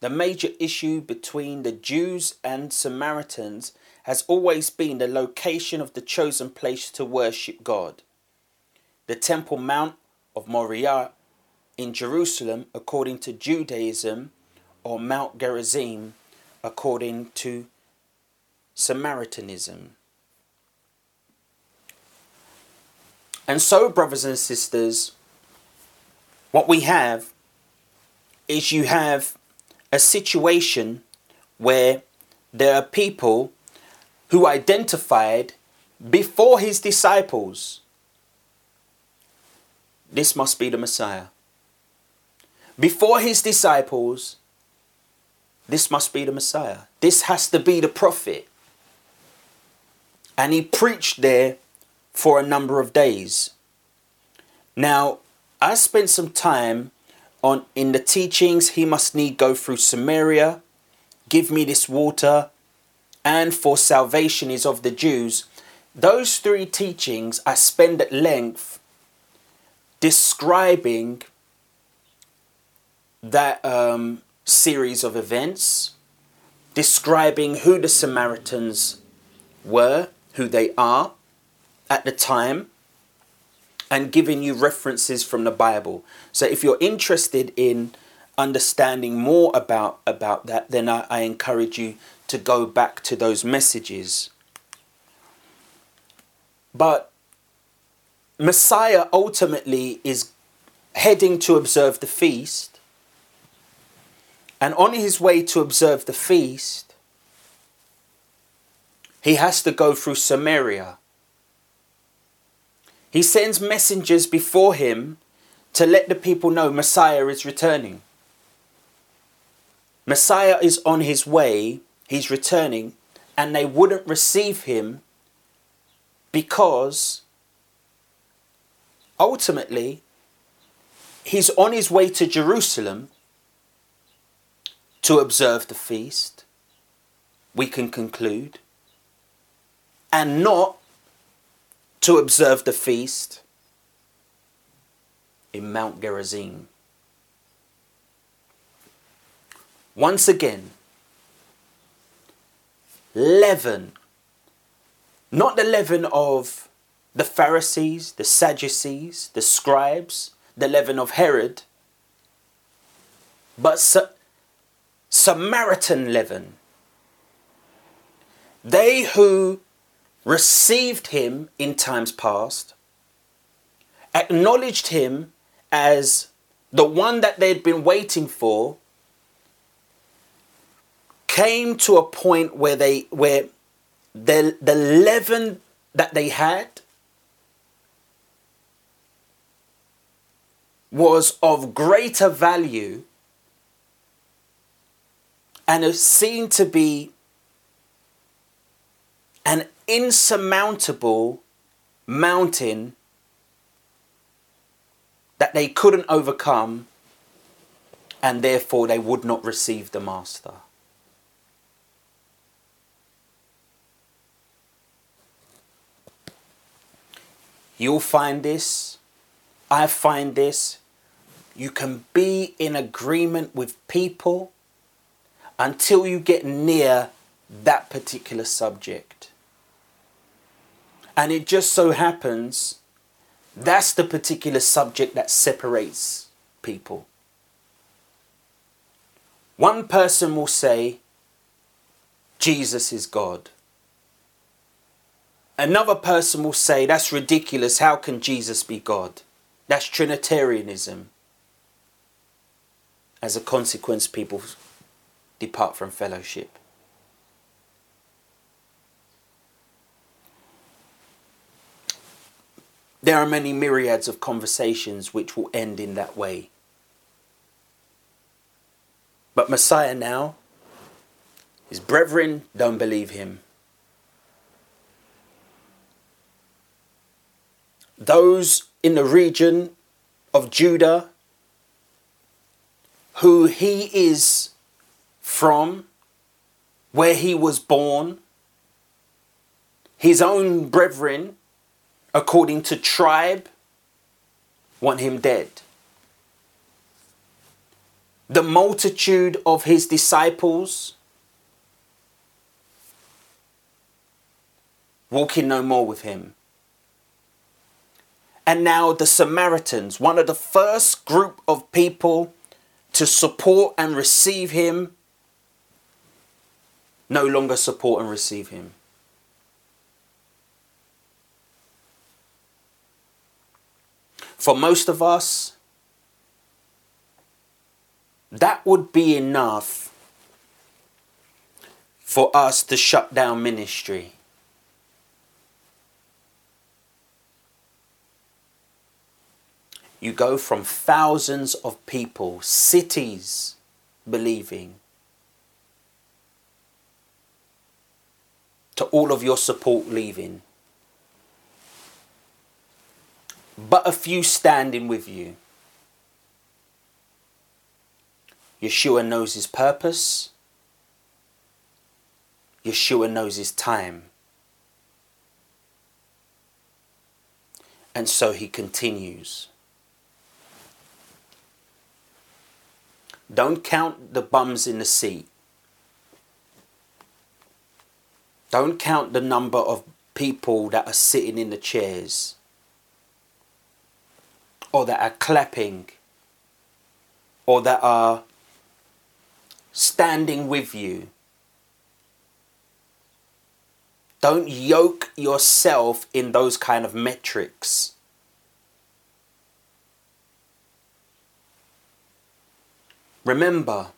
The major issue between the Jews and Samaritans has always been the location of the chosen place to worship God. The Temple Mount of Moriah in Jerusalem, according to Judaism, or Mount Gerizim, according to Samaritanism. And so, brothers and sisters, what we have is you have a situation where there are people who identified before his disciples, this must be the Messiah. Before his disciples, this must be the Messiah. This has to be the prophet. And he preached there for a number of days. Now, I spent some time on in the teachings, he must need go through Samaria, give me this water, and for salvation is of the Jews. Those three teachings I spend at length describing that um, series of events, describing who the Samaritans were, who they are at the time, and giving you references from the Bible. So if you're interested in understanding more about, about that, then I, I encourage you to go back to those messages. But Messiah ultimately is heading to observe the feast. And on his way to observe the feast, he has to go through Samaria. He sends messengers before him to let the people know Messiah is returning. Messiah is on his way, he's returning, and they wouldn't receive him because ultimately he's on his way to Jerusalem to observe the feast, we can conclude, and not to observe the feast in Mount Gerizim. Once again, leaven, not the leaven of the Pharisees, the Sadducees, the scribes, the leaven of Herod, but Sa- Samaritan leaven. They who received him in times past, acknowledged him as the one that they'd been waiting for, came to a point where they where the, the leaven that they had was of greater value and is seen to be an insurmountable mountain that they couldn't overcome, and therefore they would not receive the master. You'll find this, I find this. You can be in agreement with people until you get near that particular subject. And it just so happens that's the particular subject that separates people. One person will say, Jesus is God. Another person will say, that's ridiculous. How can Jesus be God? That's Trinitarianism. As a consequence, people depart from fellowship. There are many myriads of conversations which will end in that way. But Messiah now, his brethren don't believe him. Those in the region of Judah, who he is from, where he was born, his own brethren, according to tribe, want him dead. The multitude of his disciples walking no more with him. And now the Samaritans, one of the first group of people to support and receive him, no longer support and receive him. For most of us, that would be enough for us to shut down ministry. You go from thousands of people, cities, believing, to all of your support leaving. But a few standing with you. Yeshua knows his purpose. Yeshua knows his time. And so he continues. Don't count the bums in the seat. Don't count the number of people that are sitting in the chairs, or that are clapping, or that are standing with you. Don't yoke yourself in those kind of metrics. Remember,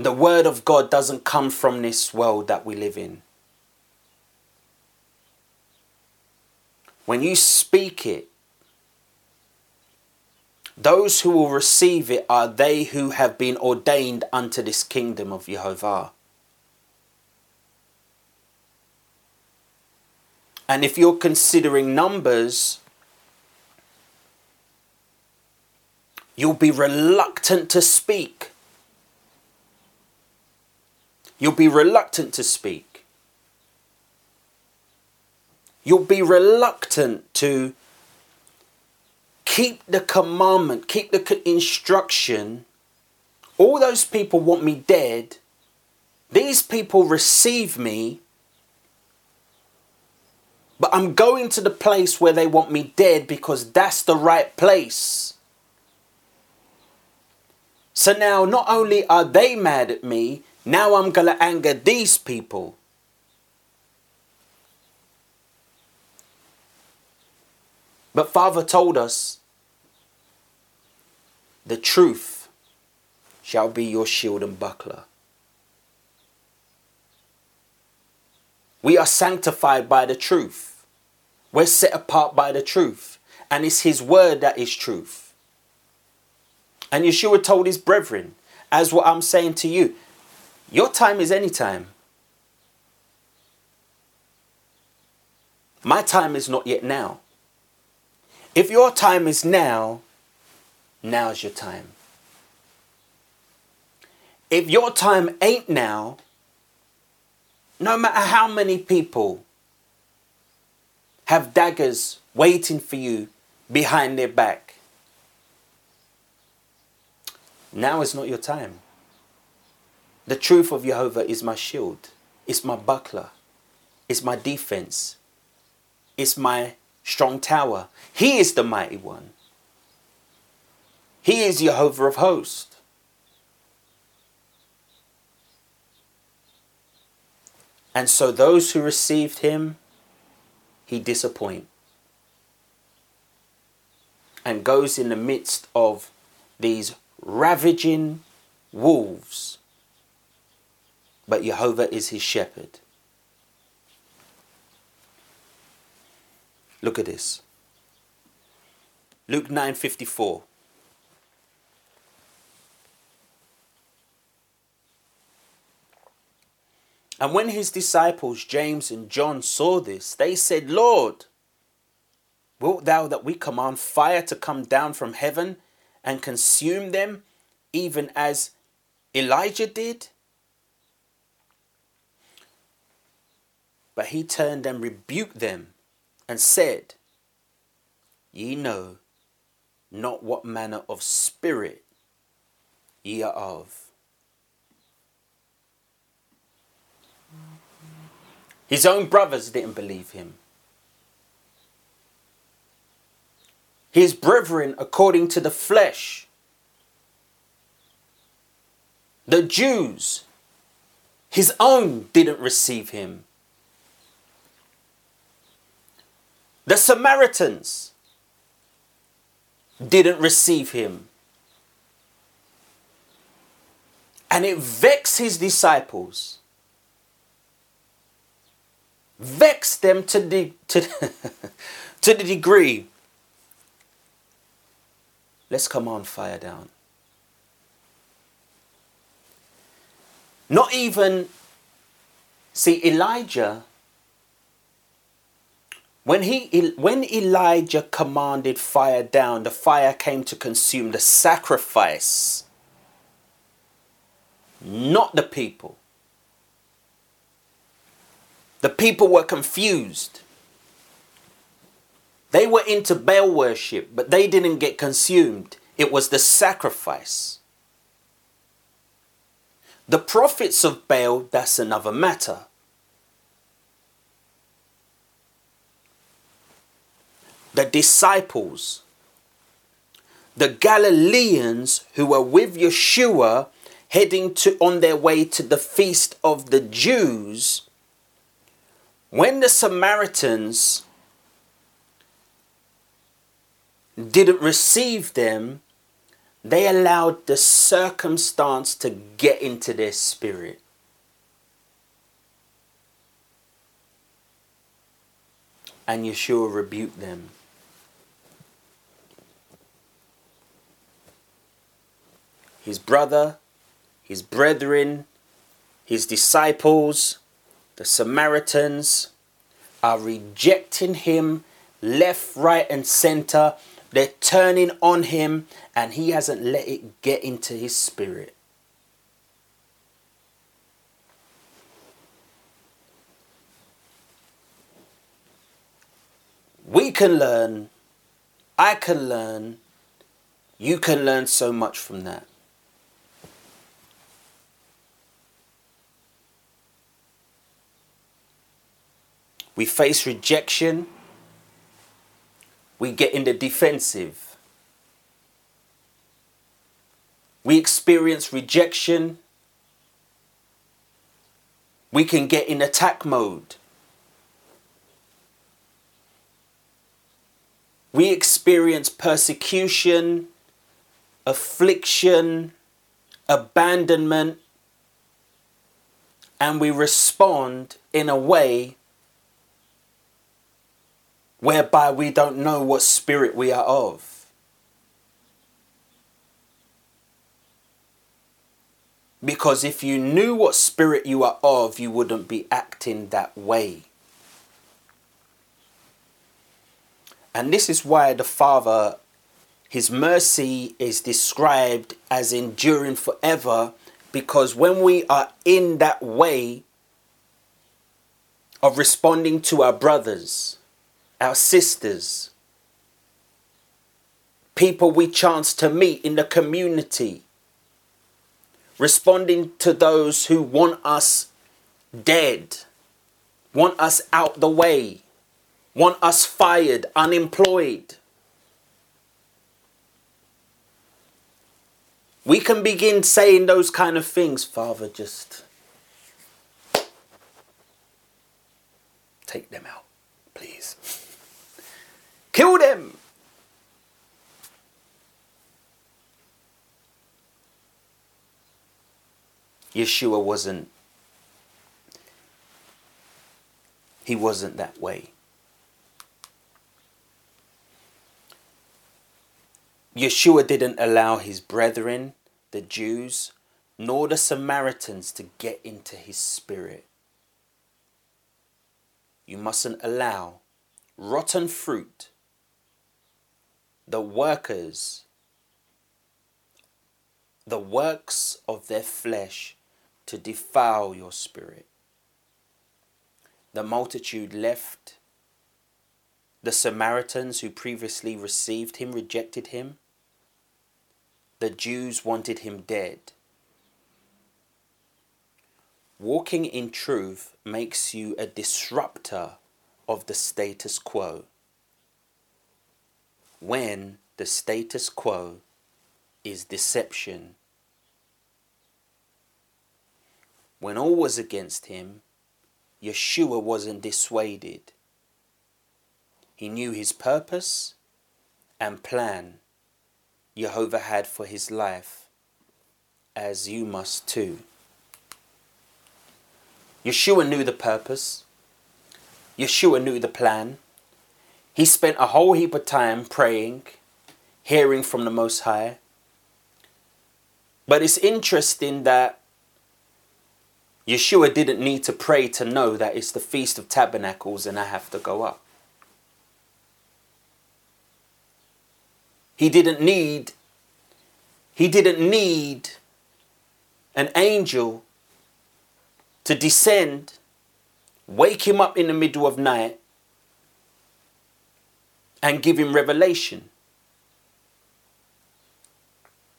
the word of God doesn't come from this world that we live in. When you speak it, those who will receive it are they who have been ordained unto this kingdom of Jehovah. And if you're considering numbers, you'll be reluctant to speak. You'll be reluctant to speak. You'll be reluctant to keep the commandment, keep the instruction. All those people want me dead. These people receive me. But I'm going to the place where they want me dead because that's the right place. So now not only are they mad at me, now I'm going to anger these people. But Father told us, the truth shall be your shield and buckler. We are sanctified by the truth. We're set apart by the truth. And it's his word that is truth. And Yeshua told his brethren, as what I'm saying to you, your time is any time. My time is not yet now. If your time is now, now's your time. If your time ain't now, no matter how many people have daggers waiting for you behind their back, now is not your time. The truth of Jehovah is my shield. It's my buckler. It's my defense. It's my strong tower. He is the mighty one. He is Jehovah of hosts. And so those who received him, he disappoints and goes in the midst of these ravaging wolves. But Jehovah is his shepherd. Look at this. Luke nine fifty-four. And when his disciples, James and John, saw this, they said, Lord, wilt thou that we command fire to come down from heaven and consume them, even as Elijah did? But he turned and rebuked them and said, Ye know not what manner of spirit ye are of. His own brothers didn't believe him. His brethren, according to the flesh, the Jews, His own didn't receive him. The Samaritans didn't receive him. And it vexed his disciples. Vexed them to the, to, to the degree. Let's come on, fire down. Not even, see, Elijah, when, he, when Elijah commanded fire down, the fire came to consume the sacrifice, not the people. The people were confused. They were into Baal worship, but they didn't get consumed. It was the sacrifice. The prophets of Baal, that's another matter. The disciples, the Galileans who were with Yeshua heading to on their way to the feast of the Jews, when the Samaritans didn't receive them, they allowed the circumstance to get into their spirit. And Yeshua rebuked them. His brother, his brethren, his disciples, the Samaritans are rejecting him left, right, and center. They're turning on him, and he hasn't let it get into his spirit. We can learn, I can learn, you can learn so much from that. We face rejection. We get in the defensive. We experience rejection. We can get in attack mode. We experience persecution, affliction, abandonment, and we respond in a way whereby we don't know what spirit we are of. Because if you knew what spirit you are of, you wouldn't be acting that way. And this is why the Father, his mercy is described as enduring forever, because when we are in that way of responding to our brothers, our sisters, people we chance to meet in the community, responding to those who want us dead, want us out the way, want us fired, unemployed. We can begin saying those kind of things. Father, just take them out, please. Kill them. Yeshua wasn't. He wasn't that way. Yeshua didn't allow his brethren, the Jews, nor the Samaritans to get into his spirit. You mustn't allow rotten fruit, the workers, the works of their flesh, to defile your spirit. The multitude left. The Samaritans who previously received him rejected him. The Jews wanted him dead. Walking in truth makes you a disruptor of the status quo, when the status quo is deception. When all was against him, Yeshua wasn't dissuaded. He knew his purpose and plan Jehovah had for his life, as you must too. Yeshua knew the purpose. Yeshua knew the plan. He spent a whole heap of time praying, hearing from the Most High. But it's interesting that Yeshua didn't need to pray to know that it's the Feast of Tabernacles and I have to go up. He didn't need, he didn't need an angel to descend, wake him up in the middle of night and give him revelation.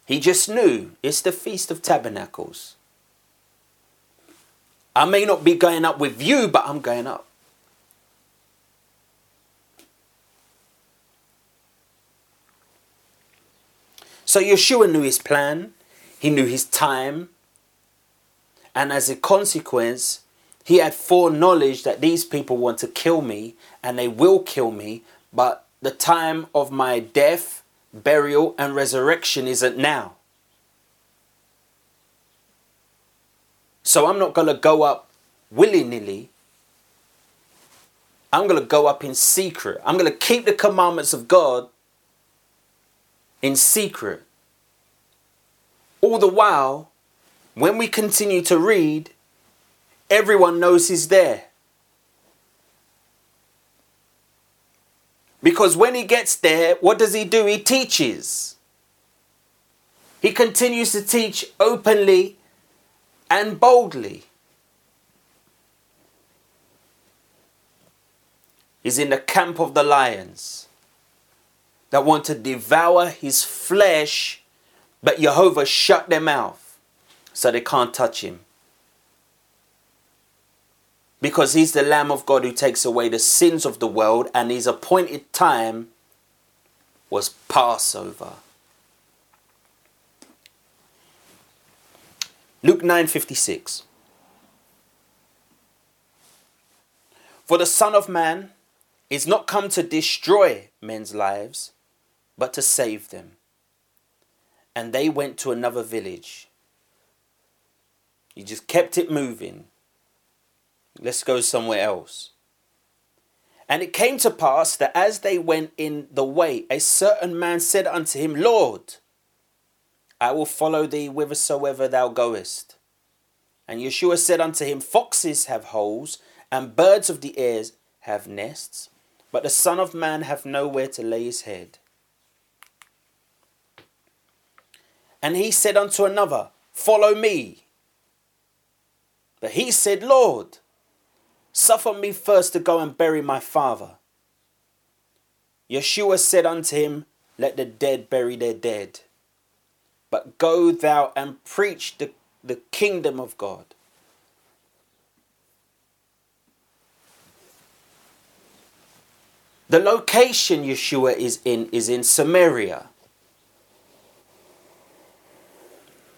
He just knew it's the Feast of Tabernacles. I may not be going up with you, but I'm going up. So Yeshua knew his plan, he knew his time, and as a consequence, he had foreknowledge that these people want to kill me, and they will kill me, but the time of my death, burial, and resurrection isn't now. So I'm not going to go up willy-nilly. I'm going to go up in secret. I'm going to keep the commandments of God in secret. All the while, when we continue to read, everyone knows he's there. Because when he gets there, what does he do? He teaches. He continues to teach openly and boldly. He's in the camp of the lions that want to devour his flesh, but Jehovah shut their mouth so they can't touch him. Because he's the Lamb of God who takes away the sins of the world, and his appointed time was Passover. Luke nine fifty-six. For the Son of Man is not come to destroy men's lives, but to save them. And they went to another village. He just kept it moving. Let's go somewhere else. And it came to pass that as they went in the way, a certain man said unto him, Lord, I will follow thee whithersoever thou goest. And Yeshua said unto him, Foxes have holes, and birds of the air have nests, but the Son of Man hath nowhere to lay his head. And he said unto another, Follow me. But he said, Lord, suffer me first to go and bury my father. Yeshua said unto him, Let the dead bury their dead. But go thou and preach the, the kingdom of God. The location Yeshua is in is in Samaria.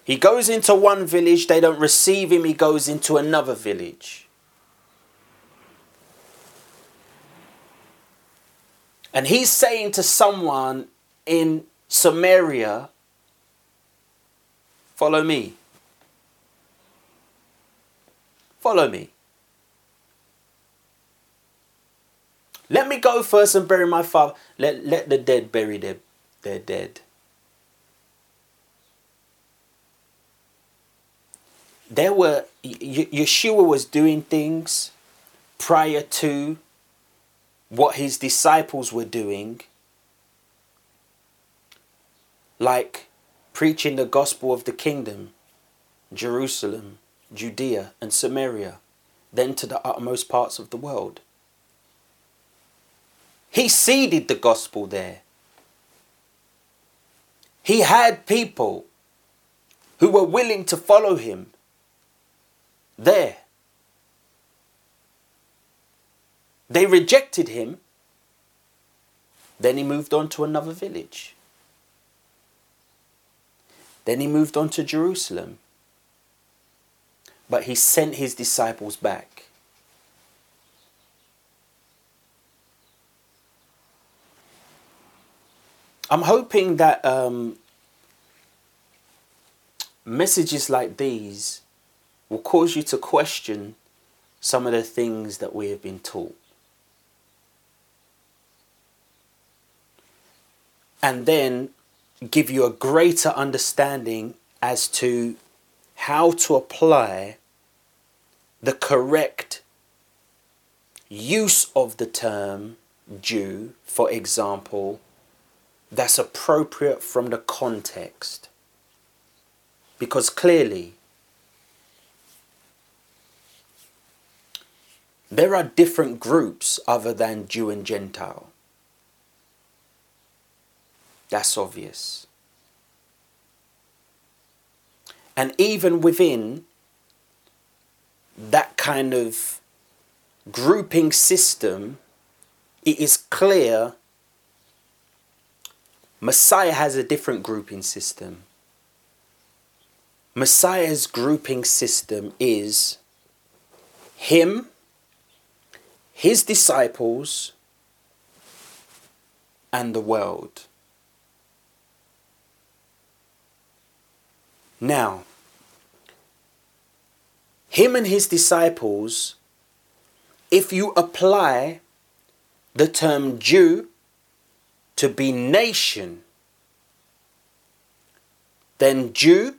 He goes into one village, they don't receive him, he goes into another village. And he's saying to someone in Samaria, follow me. Follow me. Let me go first and bury my father. Let, let the dead bury their, their dead. There were, Yeshua was doing things prior to what his disciples were doing, like preaching the gospel of the kingdom, Jerusalem, Judea, and Samaria, then to the uttermost parts of the world. He seeded the gospel there. He had people who were willing to follow him there. They rejected him. Then he moved on to another village. Then he moved on to Jerusalem. but he sent his disciples back. I'm hoping that um, messages like these will cause you to question some of the things that we have been taught. And then give you a greater understanding as to how to apply the correct use of the term Jew, for example, that's appropriate from the context. Because clearly, there are different groups other than Jew and Gentile. That's obvious. And even within that kind of grouping system, it is clear Messiah has a different grouping system. Messiah's grouping system is him, his disciples, and the world. Now, him and his disciples, if you apply the term Jew to be nation, then Jew,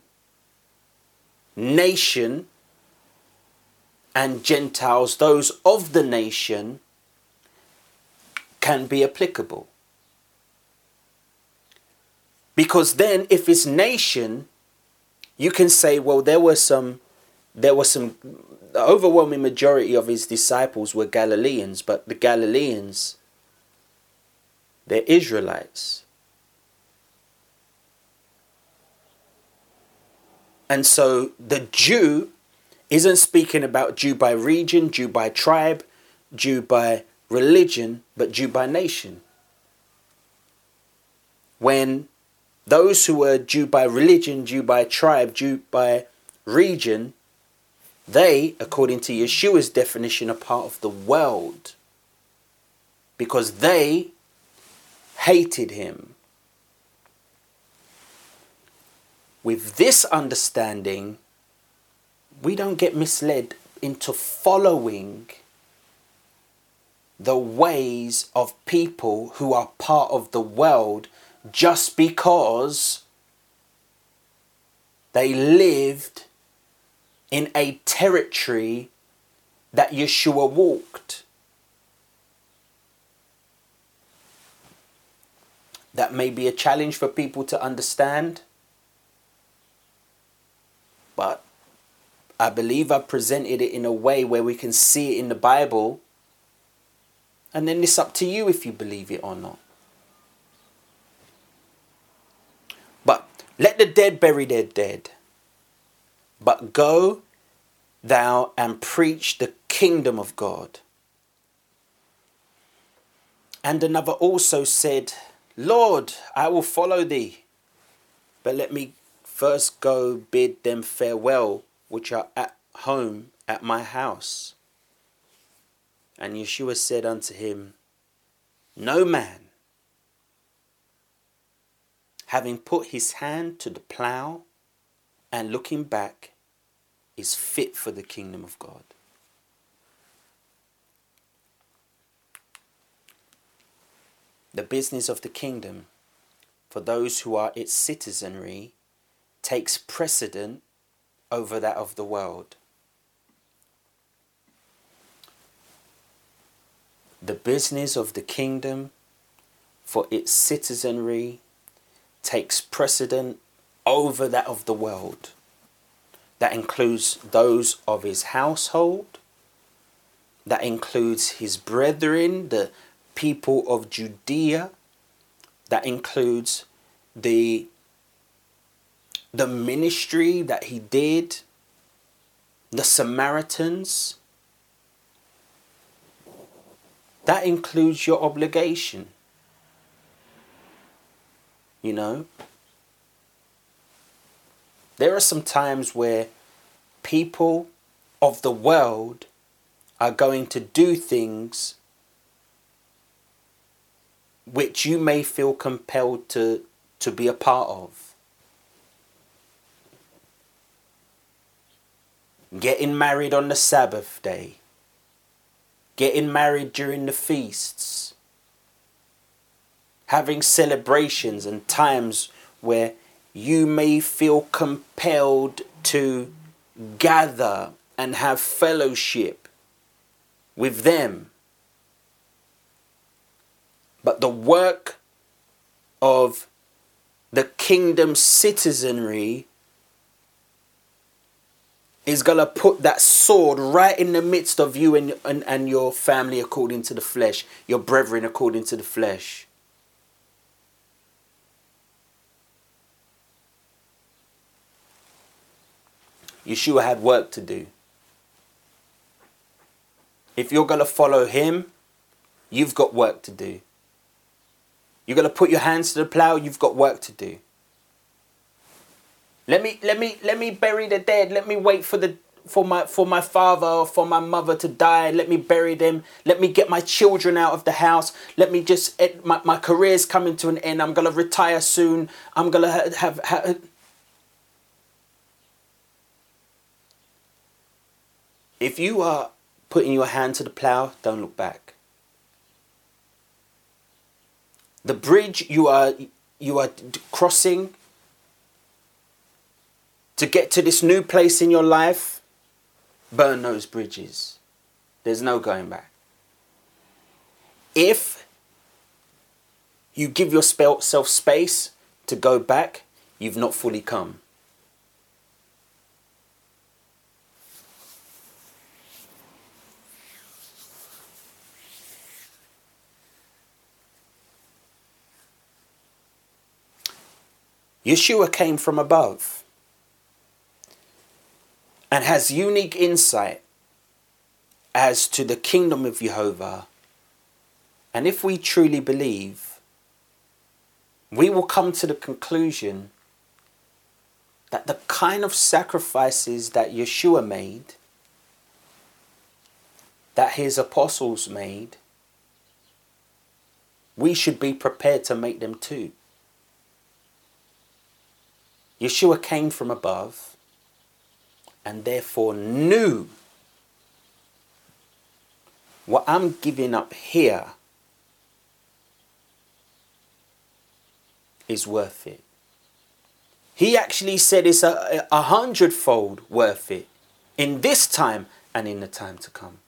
nation, and Gentiles, those of the nation, can be applicable. Because then if it's nation, you can say, well, there were some, there were some, the overwhelming majority of his disciples were Galileans, but the Galileans, they're Israelites. And so the Jew isn't speaking about Jew by region, Jew by tribe, Jew by religion, but Jew by nation. When those who were Jew by religion, Jew by tribe, Jew by region, they, according to Yeshua's definition, are part of the world. Because they hated him. With this understanding, we don't get misled into following the ways of people who are part of the world just because they lived in a territory that Yeshua walked. That may be a challenge for people to understand, but I believe I presented it in a way where we can see it in the Bible, and then it's up to you if you believe it or not. Let the dead bury their dead, but go thou and preach the kingdom of God. And another also said, Lord, I will follow thee, but let me first go bid them farewell, which are at home at my house. And Yeshua said unto him, No man, having put his hand to the plough and looking back, is fit for the kingdom of God. The business of the kingdom, for those who are its citizenry, takes precedent over that of the world. The business of the kingdom, for its citizenry, takes precedent over that of the world. That includes those of his household. That includes his brethren, the people of Judea. That includes the, the ministry that he did, the Samaritans. That includes your obligation. You know, there are some times where people of the world are going to do things which you may feel compelled to, to be a part of. Getting married on the Sabbath day. Getting married during the feasts. Having celebrations and times where you may feel compelled to gather and have fellowship with them. But the work of the kingdom citizenry is going to put that sword right in the midst of you and, and, and your family according to the flesh, your brethren according to the flesh. Yeshua had work to do. If you're going to follow him, you've got work to do. You're going to put your hands to the plow, you've got work to do. Let me let me let me bury the dead. Let me wait for the for my for my father or for my mother to die. Let me bury them. Let me get my children out of the house. Let me just my my career's coming to an end. I'm going to retire soon. I'm going to have, have, have If you are putting your hand to the plow, don't look back. The bridge you are you are crossing to get to this new place in your life, burn those bridges. There's no going back. If you give yourself space to go back, you've not fully come. Yeshua came from above and has unique insight as to the kingdom of Jehovah. And if we truly believe, we will come to the conclusion that the kind of sacrifices that Yeshua made, that his apostles made, we should be prepared to make them too. Yeshua came from above and therefore knew what I'm giving up here is worth it. He actually said it's a, a hundredfold worth it in this time and in the time to come.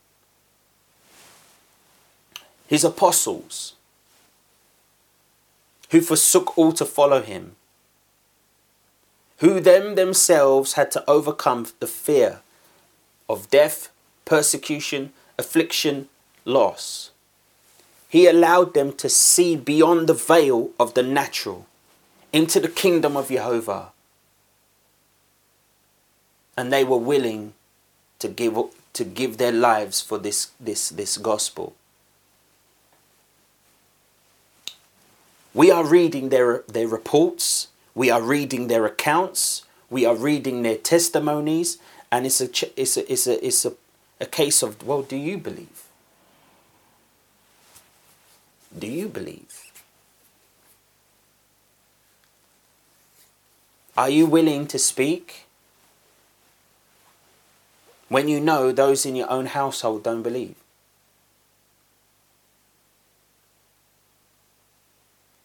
His apostles who forsook all to follow him, who them themselves had to overcome the fear of death, persecution, affliction, loss. He allowed them to see beyond the veil of the natural into the kingdom of Jehovah. And they were willing to give, to give their lives for this, this, this gospel. We are reading their, their reports. We are reading their accounts, we are reading their testimonies, and it's a it's a it's a it's a, a case of, well, do you believe? Do you believe? Are you willing to speak when you know those in your own household don't believe?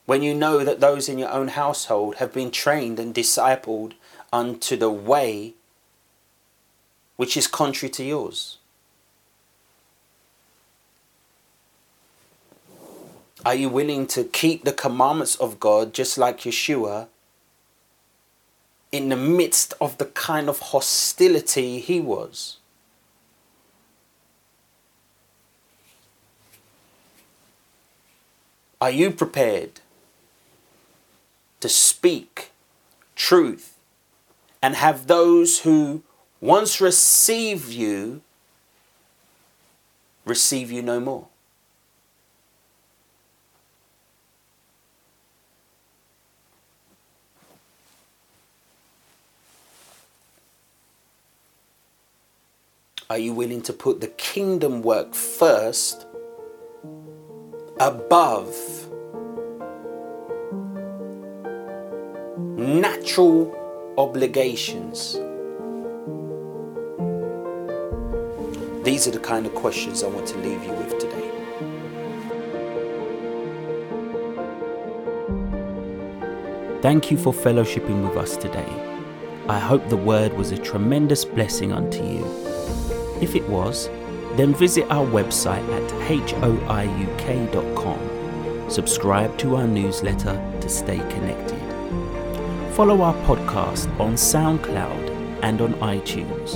When you know that those in your own household have been trained and discipled unto the way which is contrary to yours? Are you willing to keep the commandments of God just like Yeshua in the midst of the kind of hostility he was? Are you prepared to speak truth and have those who once receive you, receive you no more? Are you willing to put the kingdom work first above natural obligations? These are the kind of questions I want to leave you with today. Thank you for fellowshipping with us today. I hope the word was a tremendous blessing unto you. If it was, then visit our website at hoiuk dot com. Subscribe to our newsletter to stay connected. Follow our podcast on SoundCloud and on iTunes.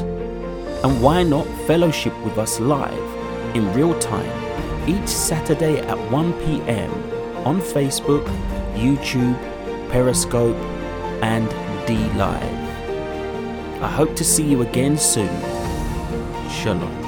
And why not fellowship with us live in real time each Saturday at one p.m. on Facebook, YouTube, Periscope and D Live. I hope to see you again soon. Shalom.